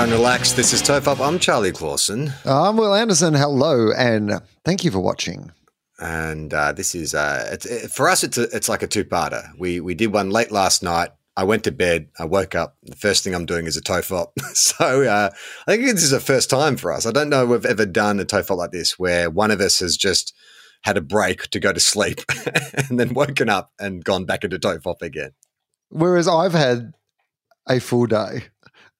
Everyone relax. This is TOFOP. I'm Charlie Clausen. I'm Will Anderson. Hello, and thank you for watching. And this is for us. It's like a two-parter. We did one late last night. I went to bed. I woke up. The first thing I'm doing is a TOFOP. So I think this is the first time for us. I don't know if we've ever done a TOFOP like this where one of us has just had a break to go to sleep and then woken up and gone back into TOFOP again. Whereas I've had a full day.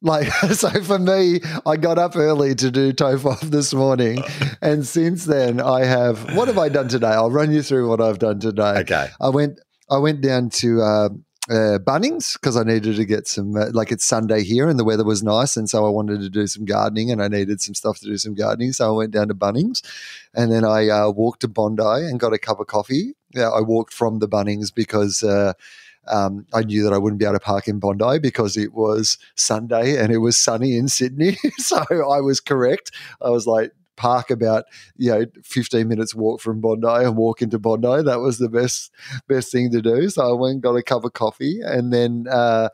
Like, so for me, I got up early to do TOFOP this morning, and since then I have – what have I done today? I'll run you through what I've done today. Okay. I went down to Bunnings because I needed to get some like it's Sunday here and the weather was nice, and so I wanted to do some gardening and I needed some stuff to do some gardening, so I went down to Bunnings and then I walked to Bondi and got a cup of coffee. Yeah, I walked from the Bunnings because I knew that I wouldn't be able to park in Bondi because it was Sunday and it was sunny in Sydney. So I was correct. I was like, park about 15 minutes walk from Bondi and walk into Bondi. That was the best thing to do. So I went and got a cup of coffee and then I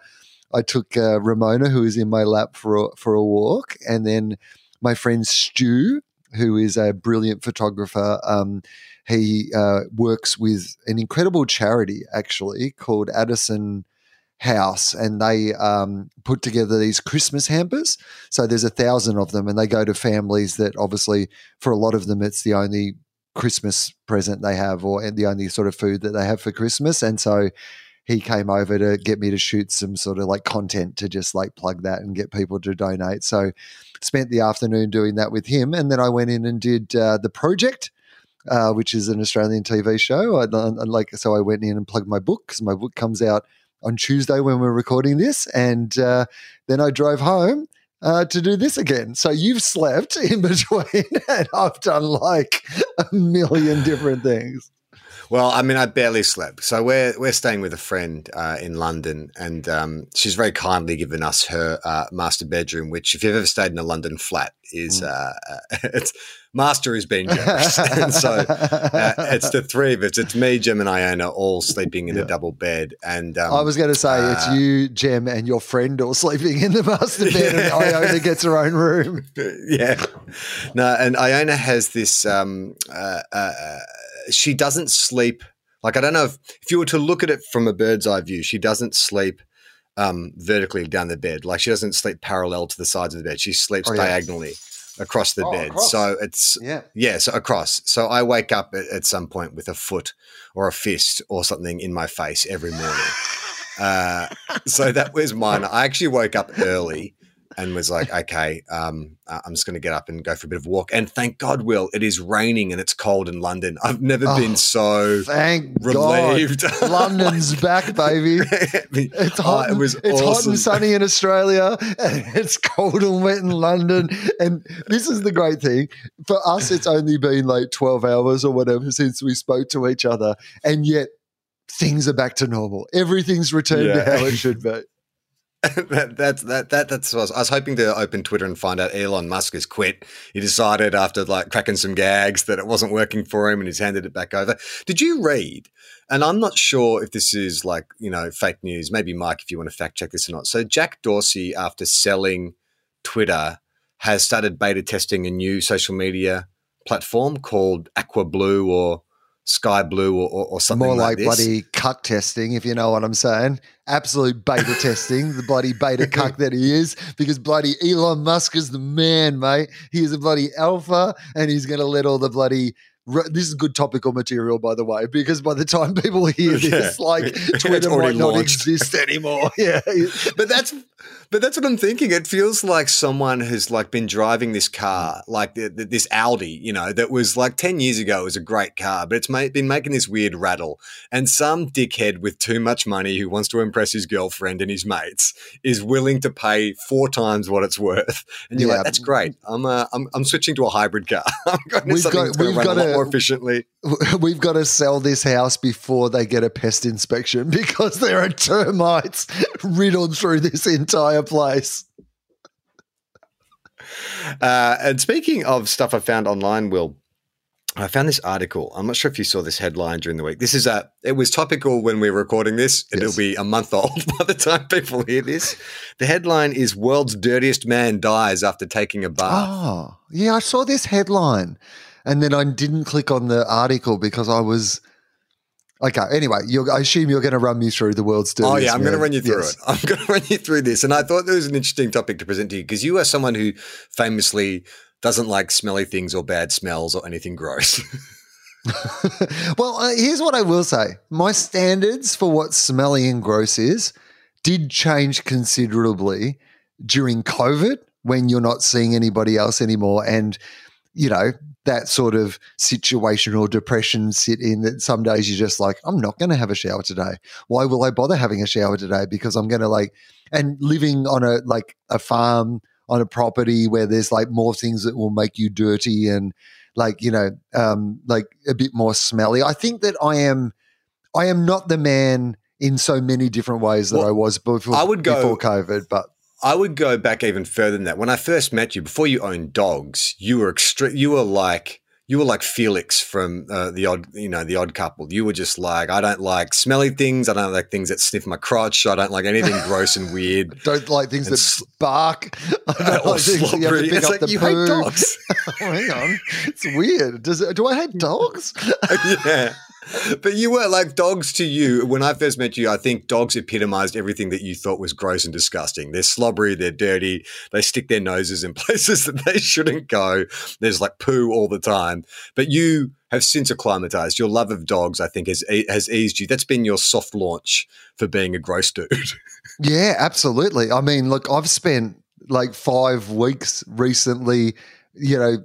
took Ramona, who is in my lap, for a walk, and then my friend Stu, who is a brilliant photographer. He works with an incredible charity actually called Addison House, and they put together these Christmas hampers. So there's 1,000 of them, and they go to families that obviously for a lot of them it's the only Christmas present they have or the only sort of food that they have for Christmas. And so he came over to get me to shoot some sort of like content to just like plug that and get people to donate. So spent the afternoon doing that with him, and then I went in and did The Project, which is an Australian TV show. So I went in and plugged my book because my book comes out on Tuesday when we're recording this, and then I drove home to do this again. So you've slept in between and I've done like a million different things. Well, I mean, I barely slept. So we're staying with a friend in London, and she's very kindly given us her master bedroom, which if you've ever stayed in a London flat is it's master has been generous. And so it's the three of us. It's me, Gem and Iona all sleeping in a double bed. And I was going to say it's you, Gem, and your friend all sleeping in the master bed, and Iona gets her own room. Yeah. No, and Iona has this she doesn't sleep. Like, I don't know if you were to look at it from a bird's eye view, she doesn't sleep vertically down the bed. Like, she doesn't sleep parallel to the sides of the bed. She sleeps diagonally across the bed. Across. So it's so across. So I wake up at some point with a foot or a fist or something in my face every morning. So that was mine. I actually woke up early and was like, okay, I'm just going to get up and go for a bit of a walk. And thank God, Will, it is raining and it's cold in London. I've never been so relieved. God. London's back, baby. It's hot. It's awesome. Hot and sunny in Australia, and it's cold and wet in London. And this is the great thing. For us, it's only been like 12 hours or whatever since we spoke to each other, and yet things are back to normal. Everything's returned to how it should be. That's what I was hoping to open Twitter and find out Elon Musk has quit. He decided after like cracking some gags that it wasn't working for him and he's handed it back over. Did you read, and I'm not sure if this is like, fake news, maybe Mike, if you want to fact check this or not. So Jack Dorsey, after selling Twitter, has started beta testing a new social media platform called Aqua Blue or Sky Blue or something more like this. More like bloody cuck testing, if you know what I'm saying. Absolute beta testing, the bloody beta cuck that he is, because bloody Elon Musk is the man, mate. He is a bloody alpha, and he's going to let all the bloody – this is good topical material, by the way, because by the time people hear this, like Twitter might not exist anymore. Yeah, But that's what I'm thinking. It feels like someone who's like been driving this car, like this Audi, you know, that was like 10 years ago was a great car, but it's been making this weird rattle. And some dickhead with too much money who wants to impress his girlfriend and his mates is willing to pay 4 times what it's worth. And you're like, that's great. I'm switching to a hybrid car. I'm going to something that's going to run a lot more efficiently. We've got to sell this house before they get a pest inspection because there are termites riddled through this entire place. And speaking of stuff I found online, Will, I found this article. I'm not sure if you saw this headline during the week. This is it was topical when we were recording this. Yes. It'll be a month old by the time people hear this. The headline is "World's Dirtiest Man Dies After Taking a Bath." Oh, yeah, I saw this headline. And then I didn't click on the article because I was – okay, anyway, I assume you're going to run me through the world's dirtiest. Oh, yeah, I'm going to run you through it. I'm going to run you through this. And I thought there was an interesting topic to present to you because you are someone who famously doesn't like smelly things or bad smells or anything gross. Well, here's what I will say. My standards for what smelly and gross is did change considerably during COVID when you're not seeing anybody else anymore and, you know – that sort of situational depression sit in that some days you're just like, I'm not going to have a shower today. Why will I bother having a shower today? Because I'm going to and living on a farm on a property where there's like more things that will make you dirty and a bit more smelly. I think that I am not the man in so many different ways that I was before COVID, but. I would go back even further than that. When I first met you, before you owned dogs, you were like Felix from the Odd Couple. You were just like, I don't like smelly things. I don't like things that sniff my crotch. I don't like anything gross and weird. I don't like things that bark. I don't like things that you have to pick up the poo. Hate dogs. Hang on, it's weird. Do I hate dogs? Yeah. But you were like dogs to you. When I first met you, I think dogs epitomized everything that you thought was gross and disgusting. They're slobbery, they're dirty, they stick their noses in places that they shouldn't go. There's like poo all the time. But you have since acclimatized. Your love of dogs, I think, has eased you. That's been your soft launch for being a gross dude. Yeah, absolutely. I mean, look, I've spent like 5 weeks recently, you know,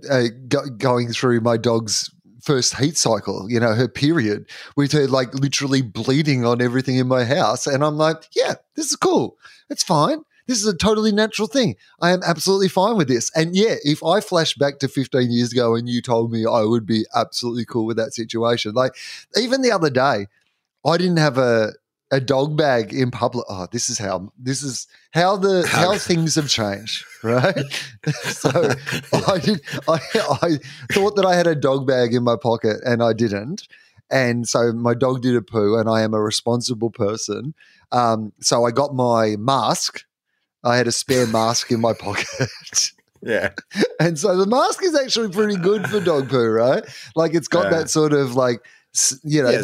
going through my dog's first heat cycle, you know, her period, with her like literally bleeding on everything in my house. And I'm like, yeah, this is cool. It's fine. This is a totally natural thing. I am absolutely fine with this. And yeah, if I flash back to 15 years ago and you told me, I would be absolutely cool with that situation. Like even the other day, I didn't have a dog bag in public. Oh, this is how things have changed, right? So I thought that I had a dog bag in my pocket and I didn't. And so my dog did a poo and I am a responsible person. So I got my mask. I had a spare mask in my pocket. Yeah. And so the mask is actually pretty good for dog poo, right? Like it's got that sort of like, you know,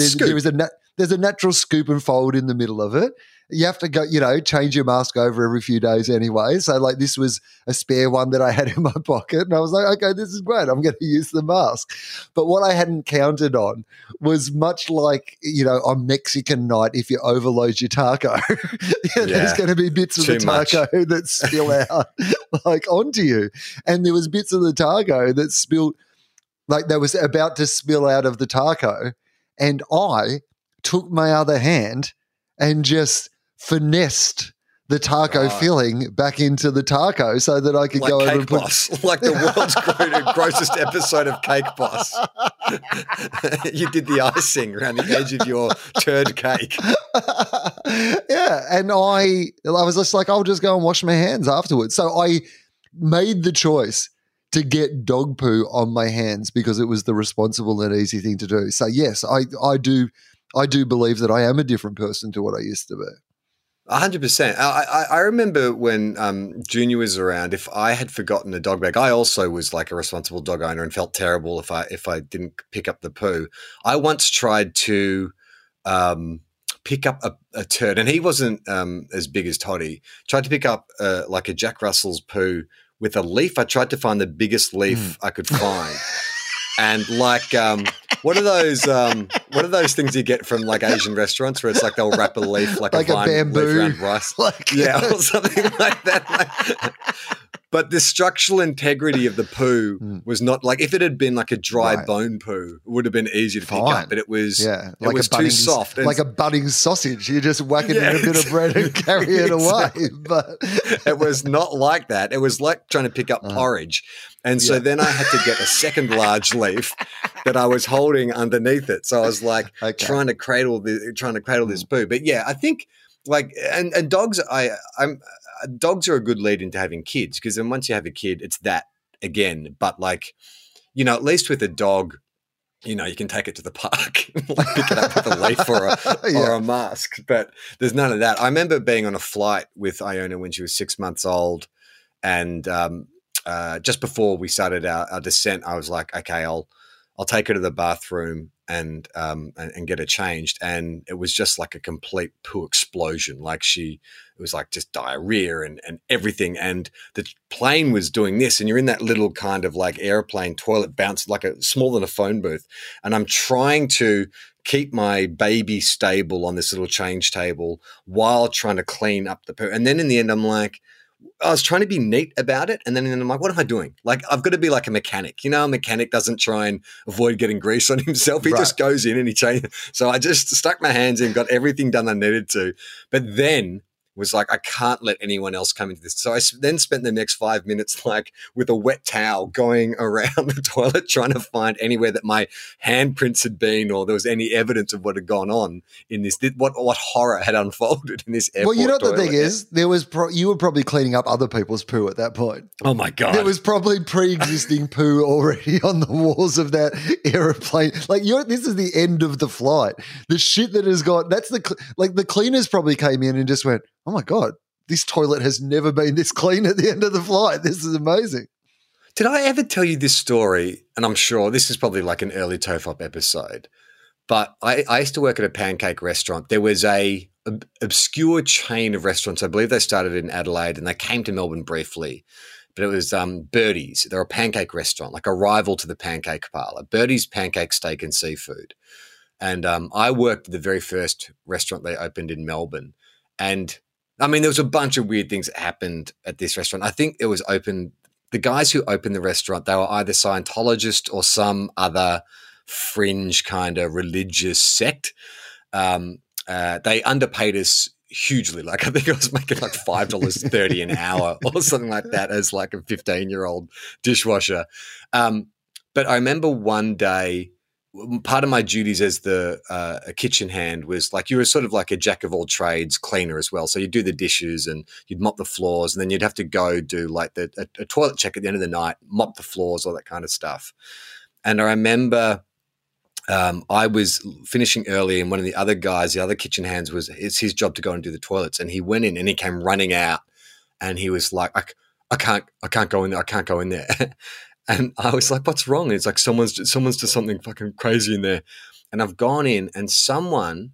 there's a natural scoop and fold in the middle of it. You have to go, you know, change your mask over every few days anyway. So, like, this was a spare one that I had in my pocket. And I was like, okay, this is great. I'm going to use the mask. But what I hadn't counted on was much like, you know, on Mexican night, if you overload your taco, there's going to be bits of the taco that spill out, like, onto you. And there was bits of the taco that spilled, like, that was about to spill out of the taco. And I took my other hand and just finessed the taco filling back into the taco so that I could like go over and put Boss. Like the world's grossest episode of Cake Boss. You did the icing around the edge of your turd cake. Yeah, and I was just like, I'll just go and wash my hands afterwards. So I made the choice to get dog poo on my hands because it was the responsible and easy thing to do. So yes, I do believe that I am a different person to what I used to be. 100%. I remember when Junior was around, if I had forgotten a dog bag, I also was like a responsible dog owner and felt terrible if I didn't pick up the poo. I once tried to pick up a turd, and he wasn't as big as Toddy. Tried to pick up like a Jack Russell's poo with a leaf. I tried to find the biggest leaf I could find. And like what are those things you get from like Asian restaurants where it's like they'll wrap a leaf like a vine bamboo leaf around rice, or something like that. But the structural integrity of the poo was not like, if it had been like a dry bone poo, it would have been easier to pick up. But it was too soft, like a Bunnings sausage. You just whack it in a bit of bread and carry it away. But it was not like that. It was like trying to pick up porridge. And so then I had to get a second large leaf that I was holding underneath it. So I was like trying to cradle this poo. But yeah, I think like and dogs, dogs are a good lead into having kids, because then once you have a kid, it's that again. But like, you know, at least with a dog, you know, you can take it to the park, like pick it up with a leaf or a mask. But there's none of that. I remember being on a flight with Iona when she was 6 months old, and just before we started our descent, I was like, okay, I'll take her to the bathroom and get her changed. And it was just like a complete poo explosion. Like it was like just diarrhea and everything. And the plane was doing this, and you're in that little kind of like airplane toilet bounce, like a smaller than a phone booth. And I'm trying to keep my baby stable on this little change table while trying to clean up the poo. And then in the end, I'm like, I was trying to be neat about it, and then I'm like, what am I doing? Like, I've got to be like a mechanic. You know, a mechanic doesn't try and avoid getting grease on himself. He just goes in and he changes. So I just stuck my hands in, got everything done I needed to, but then was like, I can't let anyone else come into this. So I then spent the next 5 minutes like with a wet towel going around the toilet trying to find anywhere that my handprints had been or there was any evidence of what had gone on in this. What horror had unfolded in this airport? Well, you know what the thing is? There was you were probably cleaning up other people's poo at that point. Oh, my God. There was probably pre-existing poo already on the walls of that aeroplane. Like, this is the end of the flight. The shit that has got – that's the cleaners probably came in and just went, oh, my God, this toilet has never been this clean at the end of the flight. This is amazing. Did I ever tell you this story? And I'm sure this is probably like an early TOFOP episode, but I used to work at a pancake restaurant. There was an obscure chain of restaurants. I believe they started in Adelaide and they came to Melbourne briefly, but it was Bertie's. They're a pancake restaurant, like a rival to the Pancake Parlor, Bertie's Pancake Steak and Seafood. And I worked at the very first restaurant they opened in Melbourne, and I mean, there was a bunch of weird things that happened at this restaurant. I think it was the guys who opened the restaurant, they were either Scientologists or some other fringe kind of religious sect. They underpaid us hugely. Like, I think I was making like $5.30 an hour or something like that as like a 15-year-old dishwasher. But I remember one day, part of my duties as the kitchen hand was like, you were sort of like a jack of all trades cleaner as well. So you'd do the dishes and you'd mop the floors, and then you'd have to go do like a toilet check at the end of the night, mop the floors, all that kind of stuff. And I remember I was finishing early, and one of the other guys, the other kitchen hands, it's his job to go and do the toilets. And he went in and he came running out, and he was like, I can't go in there. And I was like, what's wrong? And it's like, someone's done something fucking crazy in there. And I've gone in, and someone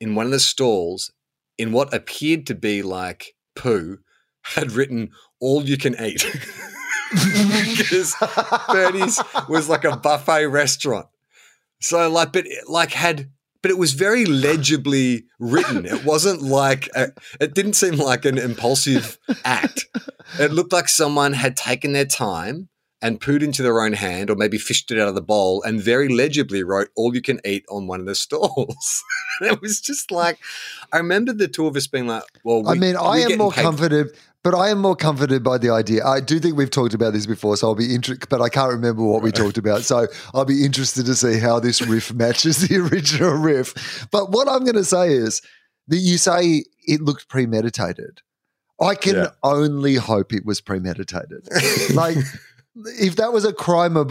in one of the stalls, in what appeared to be like poo, had written "all you can eat." Because Bertie's was like a buffet restaurant. So like, but it was very legibly written. It wasn't like it didn't seem like an impulsive act. It looked like someone had taken their time and pooed into their own hand, or maybe fished it out of the bowl, and very legibly wrote "all you can eat" on one of the stalls. It was just like, I remember the two of us being like, well, I am more comforted by the idea. I do think we've talked about this before, so I'll be interested, but I can't remember what we talked about. So I'll be interested to see how this riff matches the original riff. But what I'm going to say is that you say it looked premeditated. I can only hope it was premeditated. Like, If that was a crime of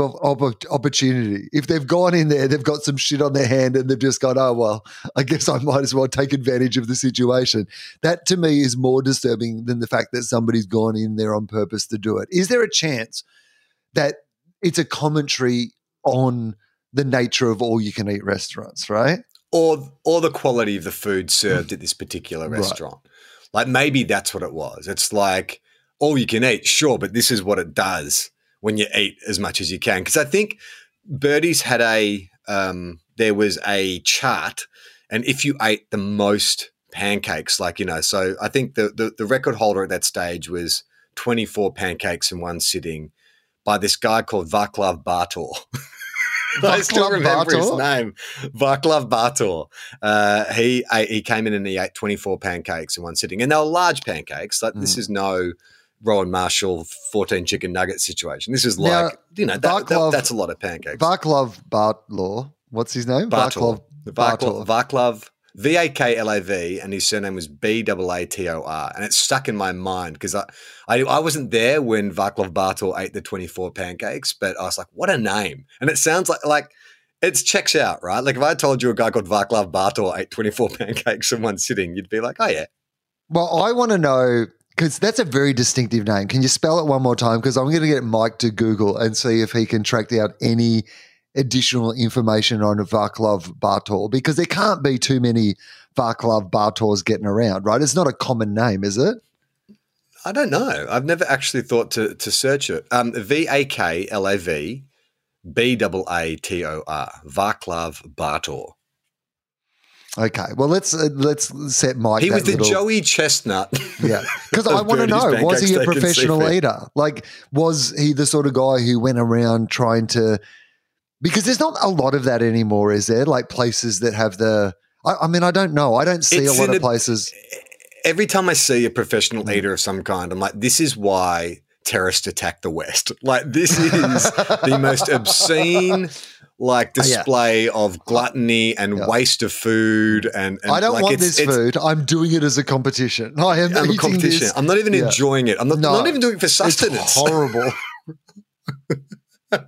opportunity, if they've gone in there, they've got some shit on their hand and they've just gone, oh, well, I guess I might as well take advantage of the situation. That to me is more disturbing than the fact that somebody's gone in there on purpose to do it. Is there a chance that it's a commentary on the nature of all-you-can-eat restaurants, right? Or the quality of the food served at this particular restaurant. Right. Like maybe that's what it was. It's like all-you-can-eat, sure, but this is what it does when you eat as much as you can. Because I think Bertie's had there was a chart, and if you ate the most pancakes, so I think the record holder at that stage was 24 pancakes in one sitting by this guy called Václav Bartor. I still remember his name, Václav Bartor. He came in and he ate 24 pancakes in one sitting, and they were large pancakes. Like this is no Rowan Marshall 14 chicken nugget situation. This is that's a lot of pancakes. Václav Bartor. What's his name? Václav Bartor. Václav Vaklav, and his surname was Bator, and it stuck in my mind because I wasn't there when Václav Bartor ate the 24 pancakes, but I was like, what a name. And it sounds like it checks out, right? Like if I told you a guy called Václav Bartor ate 24 pancakes in one sitting, you'd be like, oh, yeah. Well, I want to know because that's a very distinctive name. Can you spell it one more time? Because I'm going to get Mike to Google and see if he can track down any additional information on Václav Bartor, because there can't be too many Václav Bartors getting around, right? It's not a common name, is it? I don't know. I've never actually thought to search it. Václav Bator, Václav Bartor. Okay, well let's set Mike. He was the Joey Chestnut. Yeah, because I want to know: was he a professional eater? Like, was he the sort of guy who went around trying to? Because there's not a lot of that anymore, is there? Like places that have I don't know. I don't see a lot of places. Every time I see a professional eater of some kind, I'm like, this is why terrorists attack the West. Like this is the most obscene display of gluttony and waste of food. And I don't want this food. I'm doing it as a competition. I am eating a competition. This. I'm not even enjoying it. I'm not even doing it for sustenance. It's horrible. It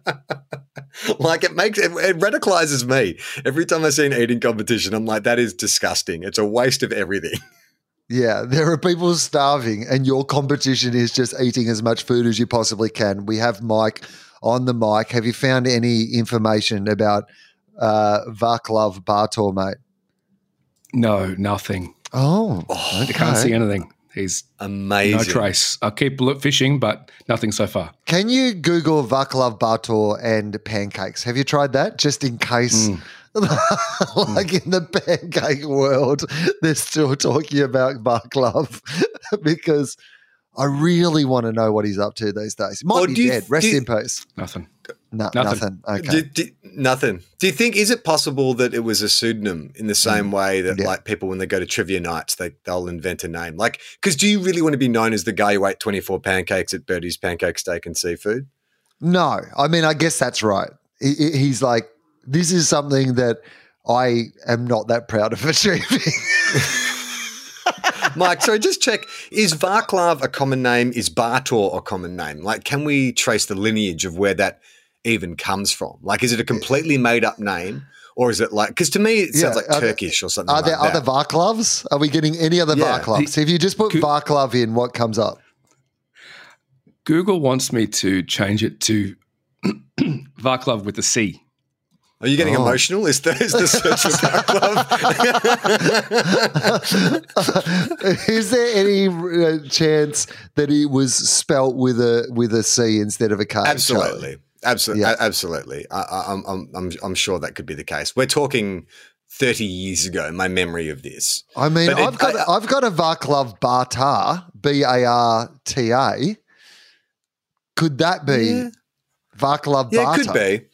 radicalizes me. Every time I see an eating competition, I'm like, that is disgusting. It's a waste of everything. Yeah, there are people starving and your competition is just eating as much food as you possibly can. We have Mike on the mic. Have you found any information about Václav Bartor, mate? No, nothing. Oh okay. I can't see anything. He's amazing. No trace. I'll keep fishing, but nothing so far. Can you Google Václav Bartor and pancakes? Have you tried that? Just in case, in the pancake world, they're still talking about Václav because I really want to know what he's up to these days. Might be dead. Rest in peace. Nothing. Nothing. Okay. Nothing. Do you think, is it possible that it was a pseudonym in the same way that people when they go to trivia nights, they'll invent a name? Like, because do you really want to be known as the guy who ate 24 pancakes at Bertie's Pancake Steak and Seafood? No. I mean, I guess that's right. He's like, this is something that I am not that proud of achieving. Mike, so just check, is Václav a common name? Is Bartor a common name? Like, can we trace the lineage of where that even comes from? Like, is it a completely made-up name or is it like – because to me it sounds like Turkish or something like that. Are there other Václavs? Are we getting any other Václavs? If you just put Václav in, what comes up? Google wants me to change it to Václav with a C. Are you getting emotional? Is the search of Václav? Is there any chance that he was spelt with a C instead of a K? Absolutely, absolutely. I'm sure that could be the case. We're talking 30 years ago. My memory of this. I mean, I've got a Václav Báta, Barta. Could that be Václav Báta? Yeah, it could be.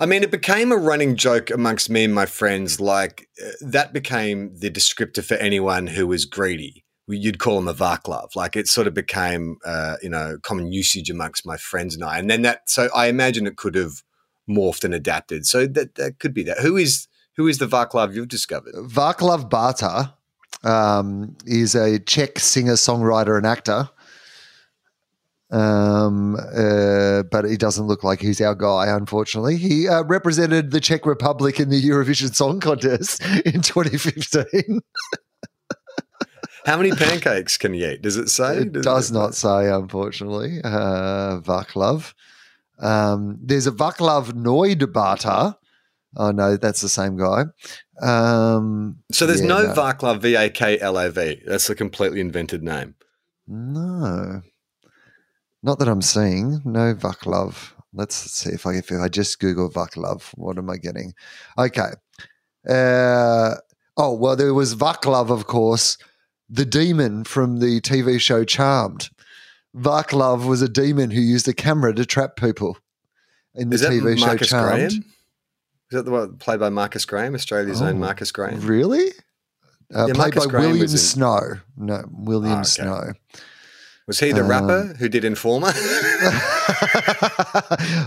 I mean, it became a running joke amongst me and my friends. Like that became the descriptor for anyone who was greedy. You'd call them a Václav. Like it sort of became, common usage amongst my friends and I. And then so I imagine it could have morphed and adapted. So that could be that. Who is the Václav you've discovered? Václav Báta is a Czech singer, songwriter, and actor. But he doesn't look like he's our guy, unfortunately. He represented the Czech Republic in the Eurovision Song Contest in 2015. How many pancakes can he eat? Does it say? It does not say, unfortunately. Václav. There's a Václav Báta. Oh, no, that's the same guy. So there's no Václav, V-A-K-L-A-V. That's a completely invented name. No. Not that I'm seeing. No Václav. Let's see if I just Google Václav, what am I getting? Okay. There was Václav, of course, the demon from the TV show Charmed. Václav was a demon who used a camera to trap people in the TV show Marcus Charmed. Graham? Is that the one played by Marcus Graham, Australia's own Marcus Graham? Really? Played by William Snow. No, William Snow. Was he the rapper who did Informer?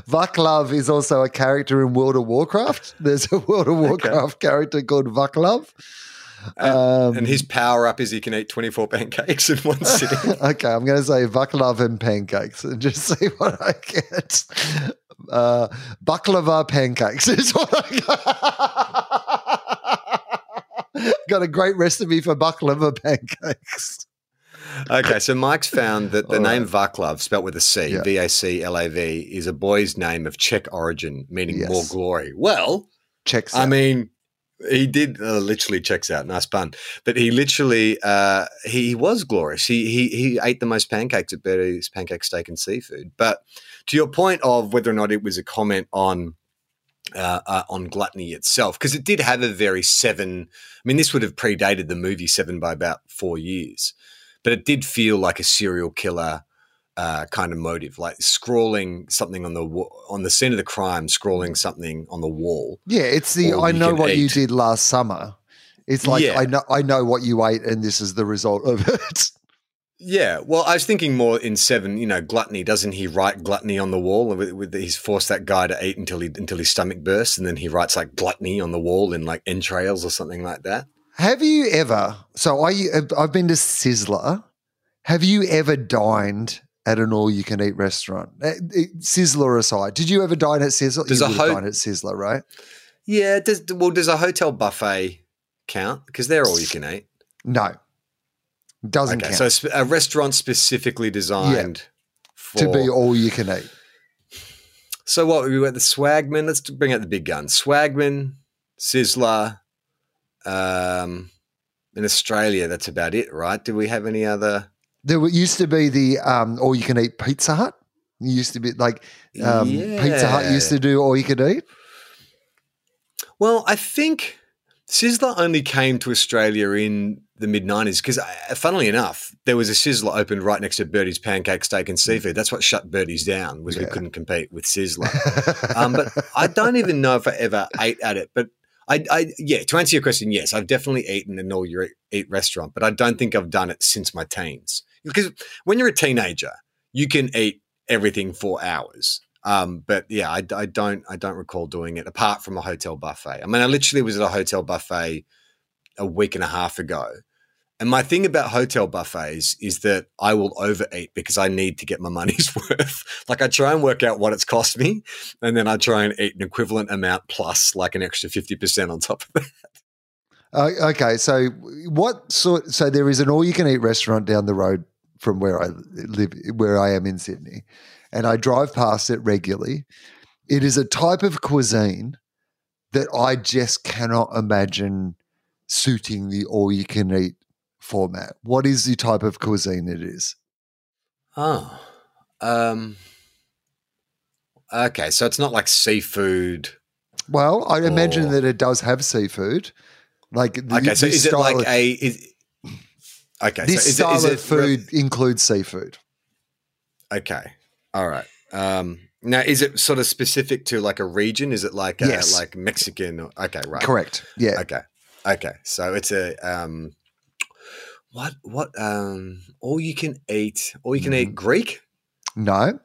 Václav is also a character in World of Warcraft. There's a World of Warcraft character called Václav. And his power-up is he can eat 24 pancakes in one sitting. Okay, I'm going to say Václav and pancakes and just see what I get. Baklava pancakes is what I got a great recipe for baklava pancakes. Okay, so Mike's found that the name Václav, spelt with a C, V-A-C-L-A-V, is a boy's name of Czech origin, meaning more glory. Well, checks out. I mean, he did literally checks out. Nice pun. But he literally he was glorious. He ate the most pancakes at Bertie's Pancake Steak and Seafood. But to your point of whether or not it was a comment on gluttony itself, because it did have a very Seven. I mean, this would have predated the movie Seven by about 4 years. But it did feel like a serial killer kind of motive, like scrawling something on the scene of the crime, scrawling something on the wall. Yeah, it's the I know what you did last summer. It's like I know what you ate, and this is the result of it. Yeah, well, I was thinking more in Seven. You know, gluttony. Doesn't he write gluttony on the wall? He's forced that guy to eat until his stomach bursts, and then he writes like gluttony on the wall in like entrails or something like that. Have you ever – so I've been to Sizzler. Have you ever dined at an all-you-can-eat restaurant? Sizzler aside, did you ever dine at Sizzler? You would have dined at Sizzler, right? Yeah. Does a hotel buffet count? Because they're all-you-can-eat. No. Doesn't count. So a restaurant specifically designed for – to be all-you-can-eat. So what? We went to Swagman. Let's bring out the big guns. Swagman, Sizzler. In Australia, that's about it, right? Do we have any other? There used to be the all you can eat Pizza Hut. It used to be like Pizza Hut used to do all you can eat. Well, I think Sizzler only came to Australia in the mid 90s because, funnily enough, there was a Sizzler opened right next to Bertie's Pancake Steak and Seafood. That's what shut Bertie's down was we couldn't compete with Sizzler. But I don't even know if I ever ate at it, but. To answer your question, yes, I've definitely eaten an all-you-eat restaurant, but I don't think I've done it since my teens. Because when you're a teenager, you can eat everything for hours. I don't recall doing it apart from a hotel buffet. I mean, I literally was at a hotel buffet a week and a half ago. And my thing about hotel buffets is that I will overeat because I need to get my money's worth. Like I try and work out what it's cost me and then I try and eat an equivalent amount plus like an extra 50% on top of that. So so there is an all-you-can-eat restaurant down the road from where I live, where I am in Sydney, and I drive past it regularly. It is a type of cuisine that I just cannot imagine suiting the all-you-can-eat format. What is the type of cuisine it is? So it's not like seafood. Well, I imagine that it does have seafood. This style of food includes seafood. Okay, all right. Now, is it sort of specific to like a region? Is it like like Mexican? Okay, right. Correct. Yeah. Okay. So it's a all you can eat Greek? No.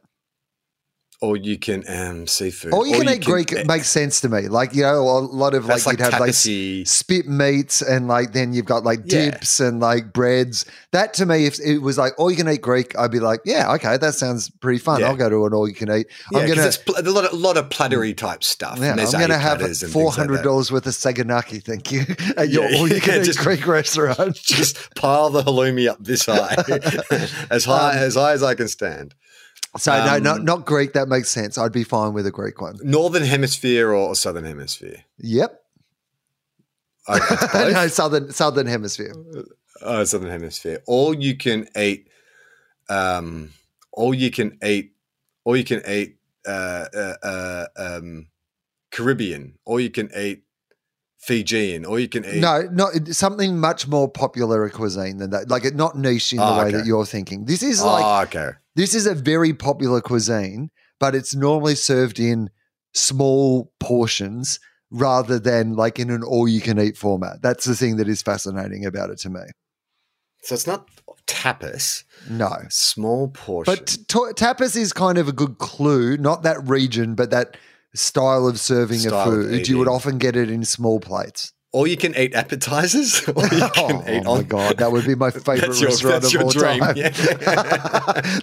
Or you can seafood. Or you can eat Greek. It makes sense to me. Like, you know, a lot of like you'd have like spit meats and like then you've got like dips and like breads. That to me, if it was like all you can eat Greek, I'd be like, yeah, okay, that sounds pretty fun. Yeah. I'll go to an all you can eat. Yeah, I'm gonna a lot of plattery type stuff. Yeah, and I'm gonna have $400 worth of saganaki, thank you. At your all you can eat Greek restaurant. Just pile the halloumi up this high, as high as I can stand. So not Greek. That makes sense. I'd be fine with a Greek one. Northern hemisphere or southern hemisphere? Yep. Okay, no, southern hemisphere. Oh, southern hemisphere. All you can eat Caribbean. All you can eat Fijian. All you can eat. No, not something much more popular a cuisine than that. Like it, not niche in the way that you're thinking. This is like. Oh, okay. This is a very popular cuisine, but it's normally served in small portions rather than like in an all-you-can-eat format. That's the thing that is fascinating about it to me. So it's not tapas. No. Small portion. But tapas is kind of a good clue, not that region, but that style of serving of food. You would often get it in small plates. All you can eat appetizers. Or you can eat my God, that would be my favorite restaurant of all time. Yeah.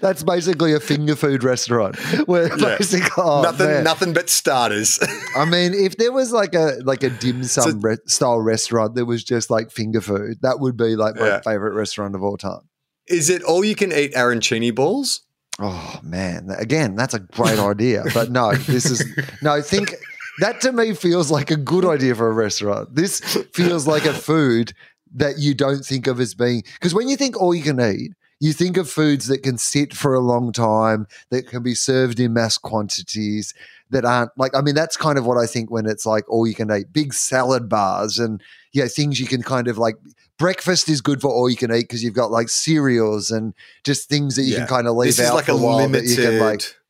That's basically a finger food restaurant. Where nothing but starters. I mean, if there was like a dim sum style restaurant that was just like finger food, that would be like my favorite restaurant of all time. Is it all you can eat arancini balls? Oh man, again, that's a great idea. But no, think. That to me feels like a good idea for a restaurant. This feels like a food that you don't think of as being – because when you think all you can eat, you think of foods that can sit for a long time, that can be served in mass quantities, that aren't – like, I mean, that's kind of what I think when it's like all you can eat, big salad bars and, things you can kind of like – breakfast is good for all you can eat because you've got like cereals and just things that you can kind of leave out like for a while that you can like –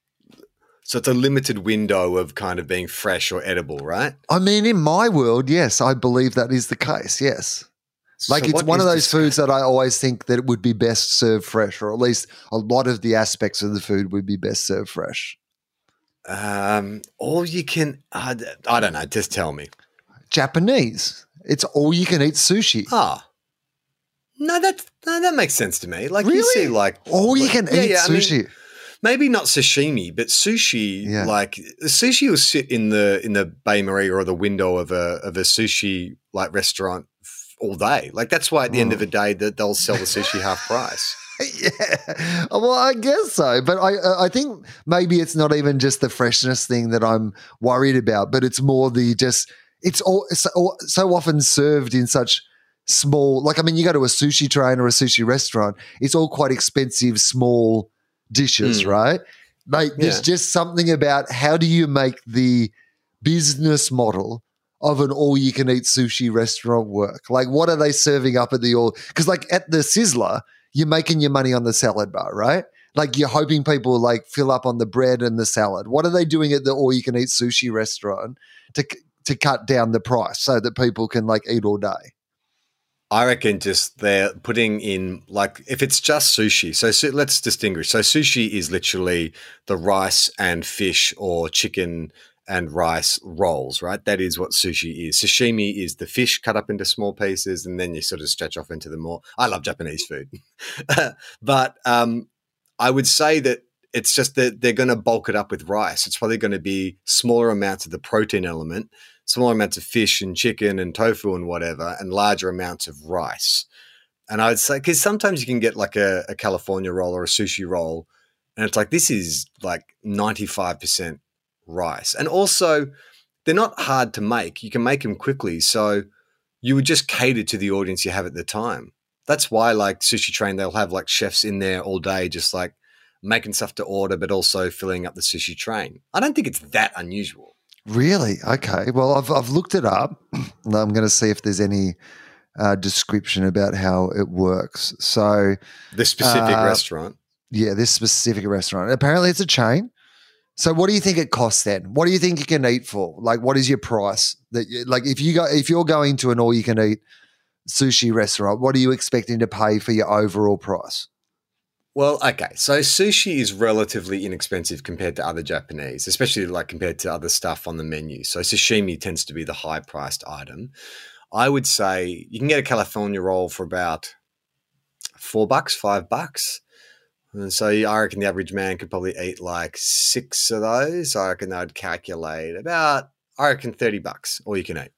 So it's a limited window of kind of being fresh or edible, right? I mean, in my world, yes, I believe that is the case, yes. Like it's one of those foods that I always think that it would be best served fresh, or at least a lot of the aspects of the food would be best served fresh. All you can – I don't know, just tell me. Japanese. It's all you can eat sushi. Ah. No, that makes sense to me. Like really? You see like – all you can eat sushi. I mean, maybe not sashimi, but sushi. Yeah. Like sushi will sit in the Bay Maria or the window of a sushi like restaurant all day. Like that's why at the end of the day that they'll sell the sushi half price. Yeah, well, I guess so. But I think maybe it's not even just the freshness thing that I'm worried about, but it's more the just it's all so often served in such. Small, like I mean, you go to a Sushi Train or a sushi restaurant, it's all quite expensive, small. Dishes, right? Like there's just something about how do you make the business model of an all-you-can-eat sushi restaurant work? Like what are they serving up at the all? Because like at the Sizzler, you're making your money on the salad bar, right? Like you're hoping people like fill up on the bread and the salad. What are they doing at the all-you-can-eat sushi restaurant to cut down the price so that people can like eat all day? I reckon just they're putting in like if it's just sushi. So let's distinguish. So sushi is literally the rice and fish or chicken and rice rolls, right? That is what sushi is. Sashimi is the fish cut up into small pieces and then you sort of stretch off into the more – I love Japanese food. But I would say that it's just that they're going to bulk it up with rice. It's probably going to be smaller amounts of the protein element, smaller amounts of fish and chicken and tofu and whatever, and larger amounts of rice. And I would say, because sometimes you can get like a California roll or a sushi roll, and it's like, this is like 95% rice. And also, they're not hard to make. You can make them quickly. So you would just cater to the audience you have at the time. That's why, like, Sushi Train, they'll have like chefs in there all day, just like making stuff to order, but also filling up the Sushi Train. I don't think it's that unusual. Really? Okay. Well, I've looked it up. And I'm going to see if there's any description about how it works. So this specific restaurant. Yeah, this specific restaurant. Apparently it's a chain. So what do you think it costs then? What do you think you can eat for? Like what is your price? That like if you're going to an all you can eat sushi restaurant, what are you expecting to pay for your overall price? Well, okay. So sushi is relatively inexpensive compared to other Japanese, especially like compared to other stuff on the menu. So sashimi tends to be the high-priced item. I would say you can get a California roll for about $4, $5. And so I reckon the average man could probably eat like 6 of those. I reckon I'd calculate about, I reckon $30 all you can eat.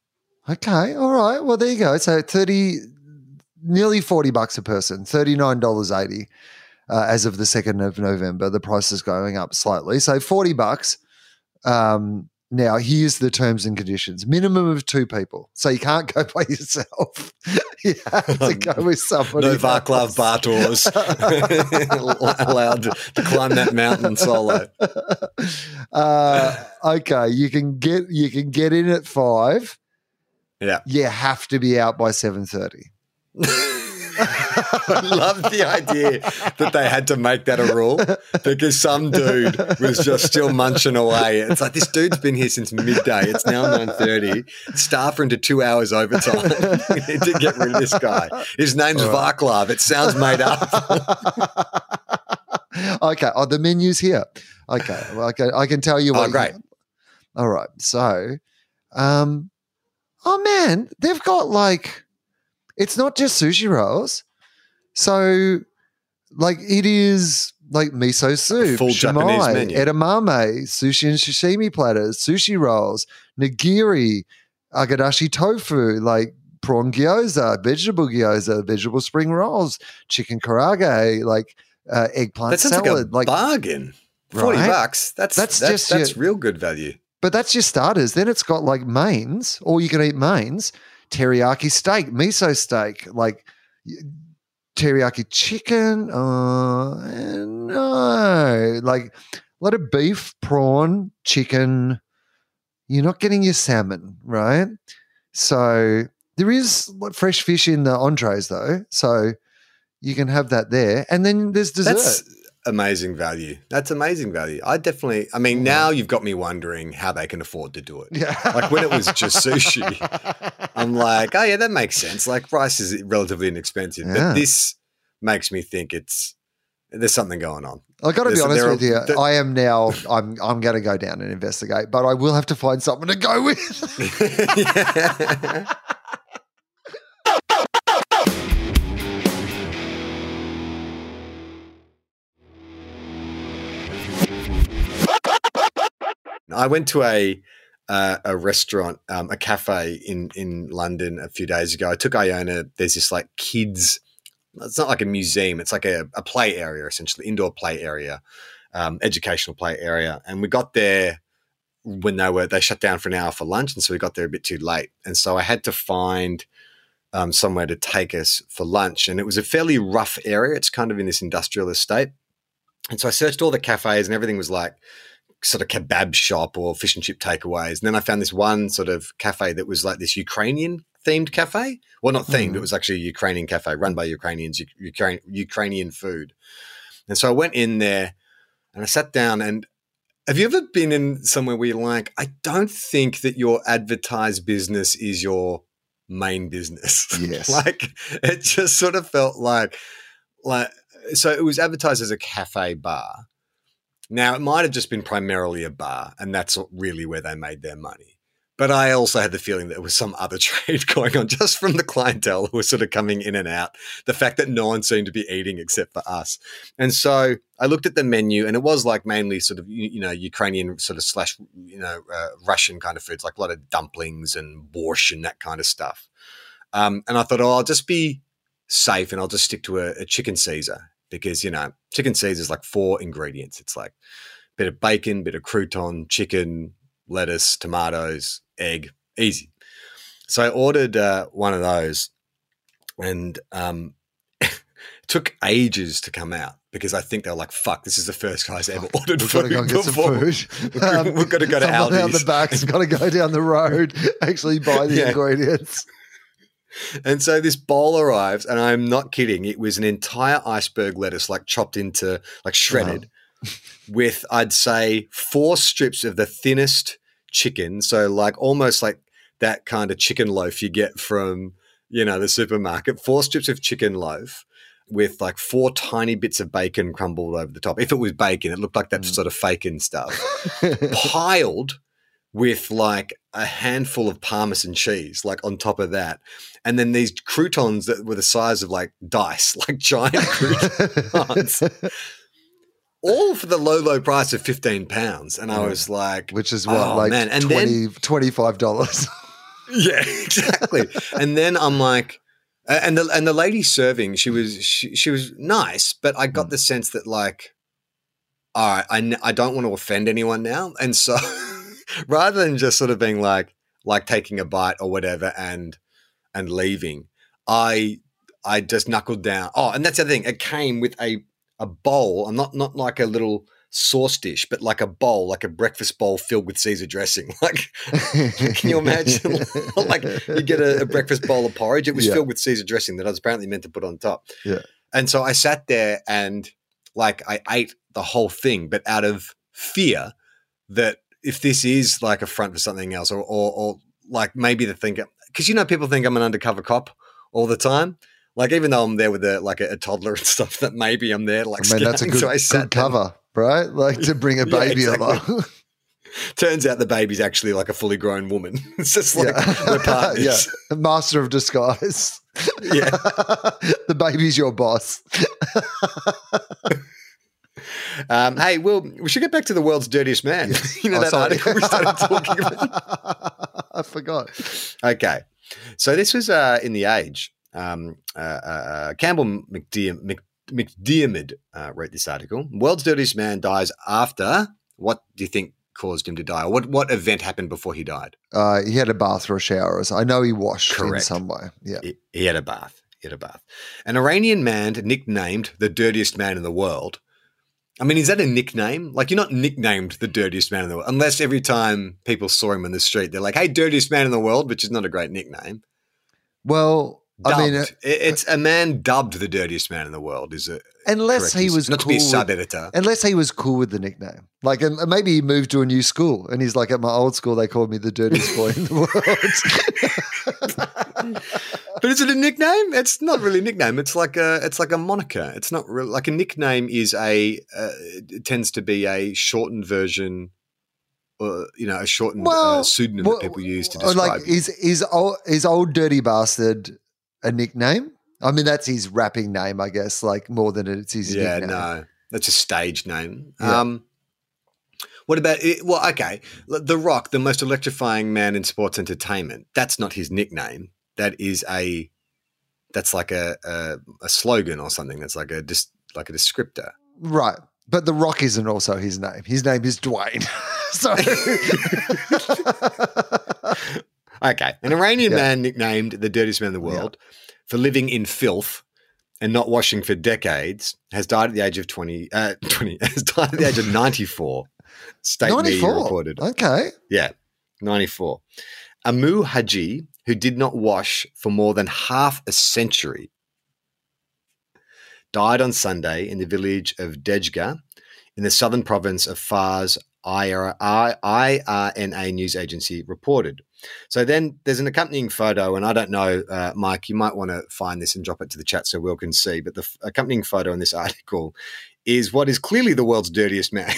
Okay. All right. Well, there you go. So 30, nearly $40 a person, $39.80 as of the 2nd of November. The price is going up slightly. So $40. Now, here's the terms and conditions. Minimum of 2 people. So you can't go by yourself. You have to go with somebody. No Václav Bartors allowed to climb that mountain solo. Okay, you can get in at 5. Yeah. You have to be out by 7:30. I love the idea that they had to make that a rule because some dude was just still munching away. It's like, this dude's been here since midday. It's now 9:30. Staff are into 2 hours overtime. We need to get rid of this guy. His name's Václav. It sounds made up. Okay. Oh, the menu's here. Okay. Well, I can tell you what. Oh, great. All right. So, oh, man, they've got like – it's not just sushi rolls. So, like, it is like miso soup, full shumai, Japanese menu, edamame, sushi and sashimi platters, sushi rolls, nigiri, agadashi tofu, like prawn gyoza, vegetable spring rolls, chicken karage, like eggplant that sounds salad. Like a bargain. $40. That's real good value. But that's your starters. Then it's got like mains, or you can eat mains. Teriyaki steak, miso steak, like teriyaki chicken. Oh, no. Like a lot of beef, prawn, chicken. You're not getting your salmon, right? So there is fresh fish in the entrees, though. So you can have that there. And then there's dessert. That's amazing value. I mean, now you've got me wondering how they can afford to do it. Yeah. Like when it was just sushi, I'm like, oh, yeah, that makes sense. Like rice is relatively inexpensive. Yeah. But this makes me think there's something going on. I've got to be honest with you. I'm going to go down and investigate, but I will have to find something to go with. Yeah. I went to a restaurant, a cafe in London a few days ago. I took Iona. There's this like kids – it's not like a museum. It's like a play area essentially, indoor play area, educational play area. And we got there when they shut down for an hour for lunch, and so we got there a bit too late. And so I had to find somewhere to take us for lunch. And it was a fairly rough area. It's kind of in this industrial estate. And so I searched all the cafes and everything was like – sort of kebab shop or fish and chip takeaways. And then I found this one sort of cafe that was like this Ukrainian-themed cafe. Well, not themed. It was actually a Ukrainian cafe run by Ukrainians, Ukrainian food. And so I went in there and I sat down. And have you ever been in somewhere where you're like, I don't think that your advertised business is your main business? Yes. Like it just sort of felt like so it was advertised as a cafe bar. Now, it might have just been primarily a bar, and that's really where they made their money. But I also had the feeling that there was some other trade going on just from the clientele who was sort of coming in and out, the fact that no one seemed to be eating except for us. And so I looked at the menu, and it was like mainly sort of, you know, Ukrainian sort of / Russian kind of foods, like a lot of dumplings and borscht and that kind of stuff. And I thought, I'll just be safe and I'll just stick to a chicken Caesar. Because, you know, chicken Caesar is like 4 ingredients. It's like a bit of bacon, bit of crouton, chicken, lettuce, tomatoes, egg, easy. So I ordered one of those and it took ages to come out because I think they were like, fuck, this is the first guy's ever ordered food. We've got to go get some food. We've got to go to Aldi's. Someone out the back's got to go down the road, actually buy the ingredients. And so this bowl arrives, and I'm not kidding. It was an entire iceberg lettuce, like chopped into, like shredded, with I'd say 4 strips of the thinnest chicken. So like almost like that kind of chicken loaf you get from, you know, the supermarket. 4 strips of chicken loaf, with like four tiny bits of bacon crumbled over the top. If it was bacon, it looked like that sort of fakin' stuff. Piled with like a handful of Parmesan cheese, like on top of that. And then these croutons that were the size of like dice, like giant croutons. All for the low, low price of £15. And I was like, which is what, oh, like $25. Yeah, exactly. And then I'm like, and the lady serving, she was nice, but I got the sense that like, all right, I don't want to offend anyone now. And so rather than just sort of being like taking a bite or whatever and leaving, I just knuckled down. Oh, and that's the other thing. It came with a bowl, and not like a little sauce dish, but like a bowl, like a breakfast bowl filled with Caesar dressing. Like, can you imagine? Like you get a breakfast bowl of porridge. It was filled with Caesar dressing that I was apparently meant to put on top. Yeah. And so I sat there and like I ate the whole thing, but out of fear that if this is like a front for something else or like maybe the thing, because, you know, people think I'm an undercover cop all the time. Like, even though I'm there with a toddler and stuff, that maybe I'm there like scouting. That's a good cover, right? Like to bring a baby along. Turns out the baby's actually like a fully grown woman. It's just like we're partners. Yeah. Master of disguise. Yeah. The baby's your boss. Hey, Will, we should get back to the world's dirtiest man. You know, article we started talking about? I forgot. Okay. So this was in The Age. Campbell McDiarmid wrote this article. World's dirtiest man dies after. What do you think caused him to die? Or what event happened before he died? He had a bath or a shower. I know he washed in some way. Yeah, he had a bath. An Iranian man nicknamed the dirtiest man in the world. I mean, is that a nickname? Like, you're not nicknamed the dirtiest man in the world, unless every time people saw him in the street, they're like, "Hey, dirtiest man in the world," which is not a great nickname. Well. Dubbed. I mean, it's a man dubbed the dirtiest man in the world. Is it? Unless he was not cool to be a sub editor. Unless he was cool with the nickname, like, and maybe he moved to a new school and he's like, at my old school, they called me the dirtiest boy in the world. But is it a nickname? It's not really a nickname. It's like a moniker. It's not really, like a nickname is it tends to be a shortened version. Or, you know, a shortened pseudonym that people use to describe. Like, is old dirty bastard a nickname? I mean, that's his rapping name, I guess, like more than it's his nickname. Yeah, no, that's a stage name. Yeah. What about – well, okay, The Rock, the most electrifying man in sports entertainment, that's not his nickname. That is that's like a slogan or something. That's like a descriptor. Right, but The Rock isn't also his name. His name is Dwayne. Sorry. Okay. An Iranian man nicknamed the dirtiest man in the world for living in filth and not washing for decades has died at the age of 94. State 94? Media reported. Okay. Yeah, 94. Amu Haji, who did not wash for more than half a century, died on Sunday in the village of Dejga in the southern province of Fars, IRNA news agency reported. So then there's an accompanying photo, and I don't know, Mike, you might want to find this and drop it to the chat so Will can see, but the accompanying photo in this article is what is clearly the world's dirtiest man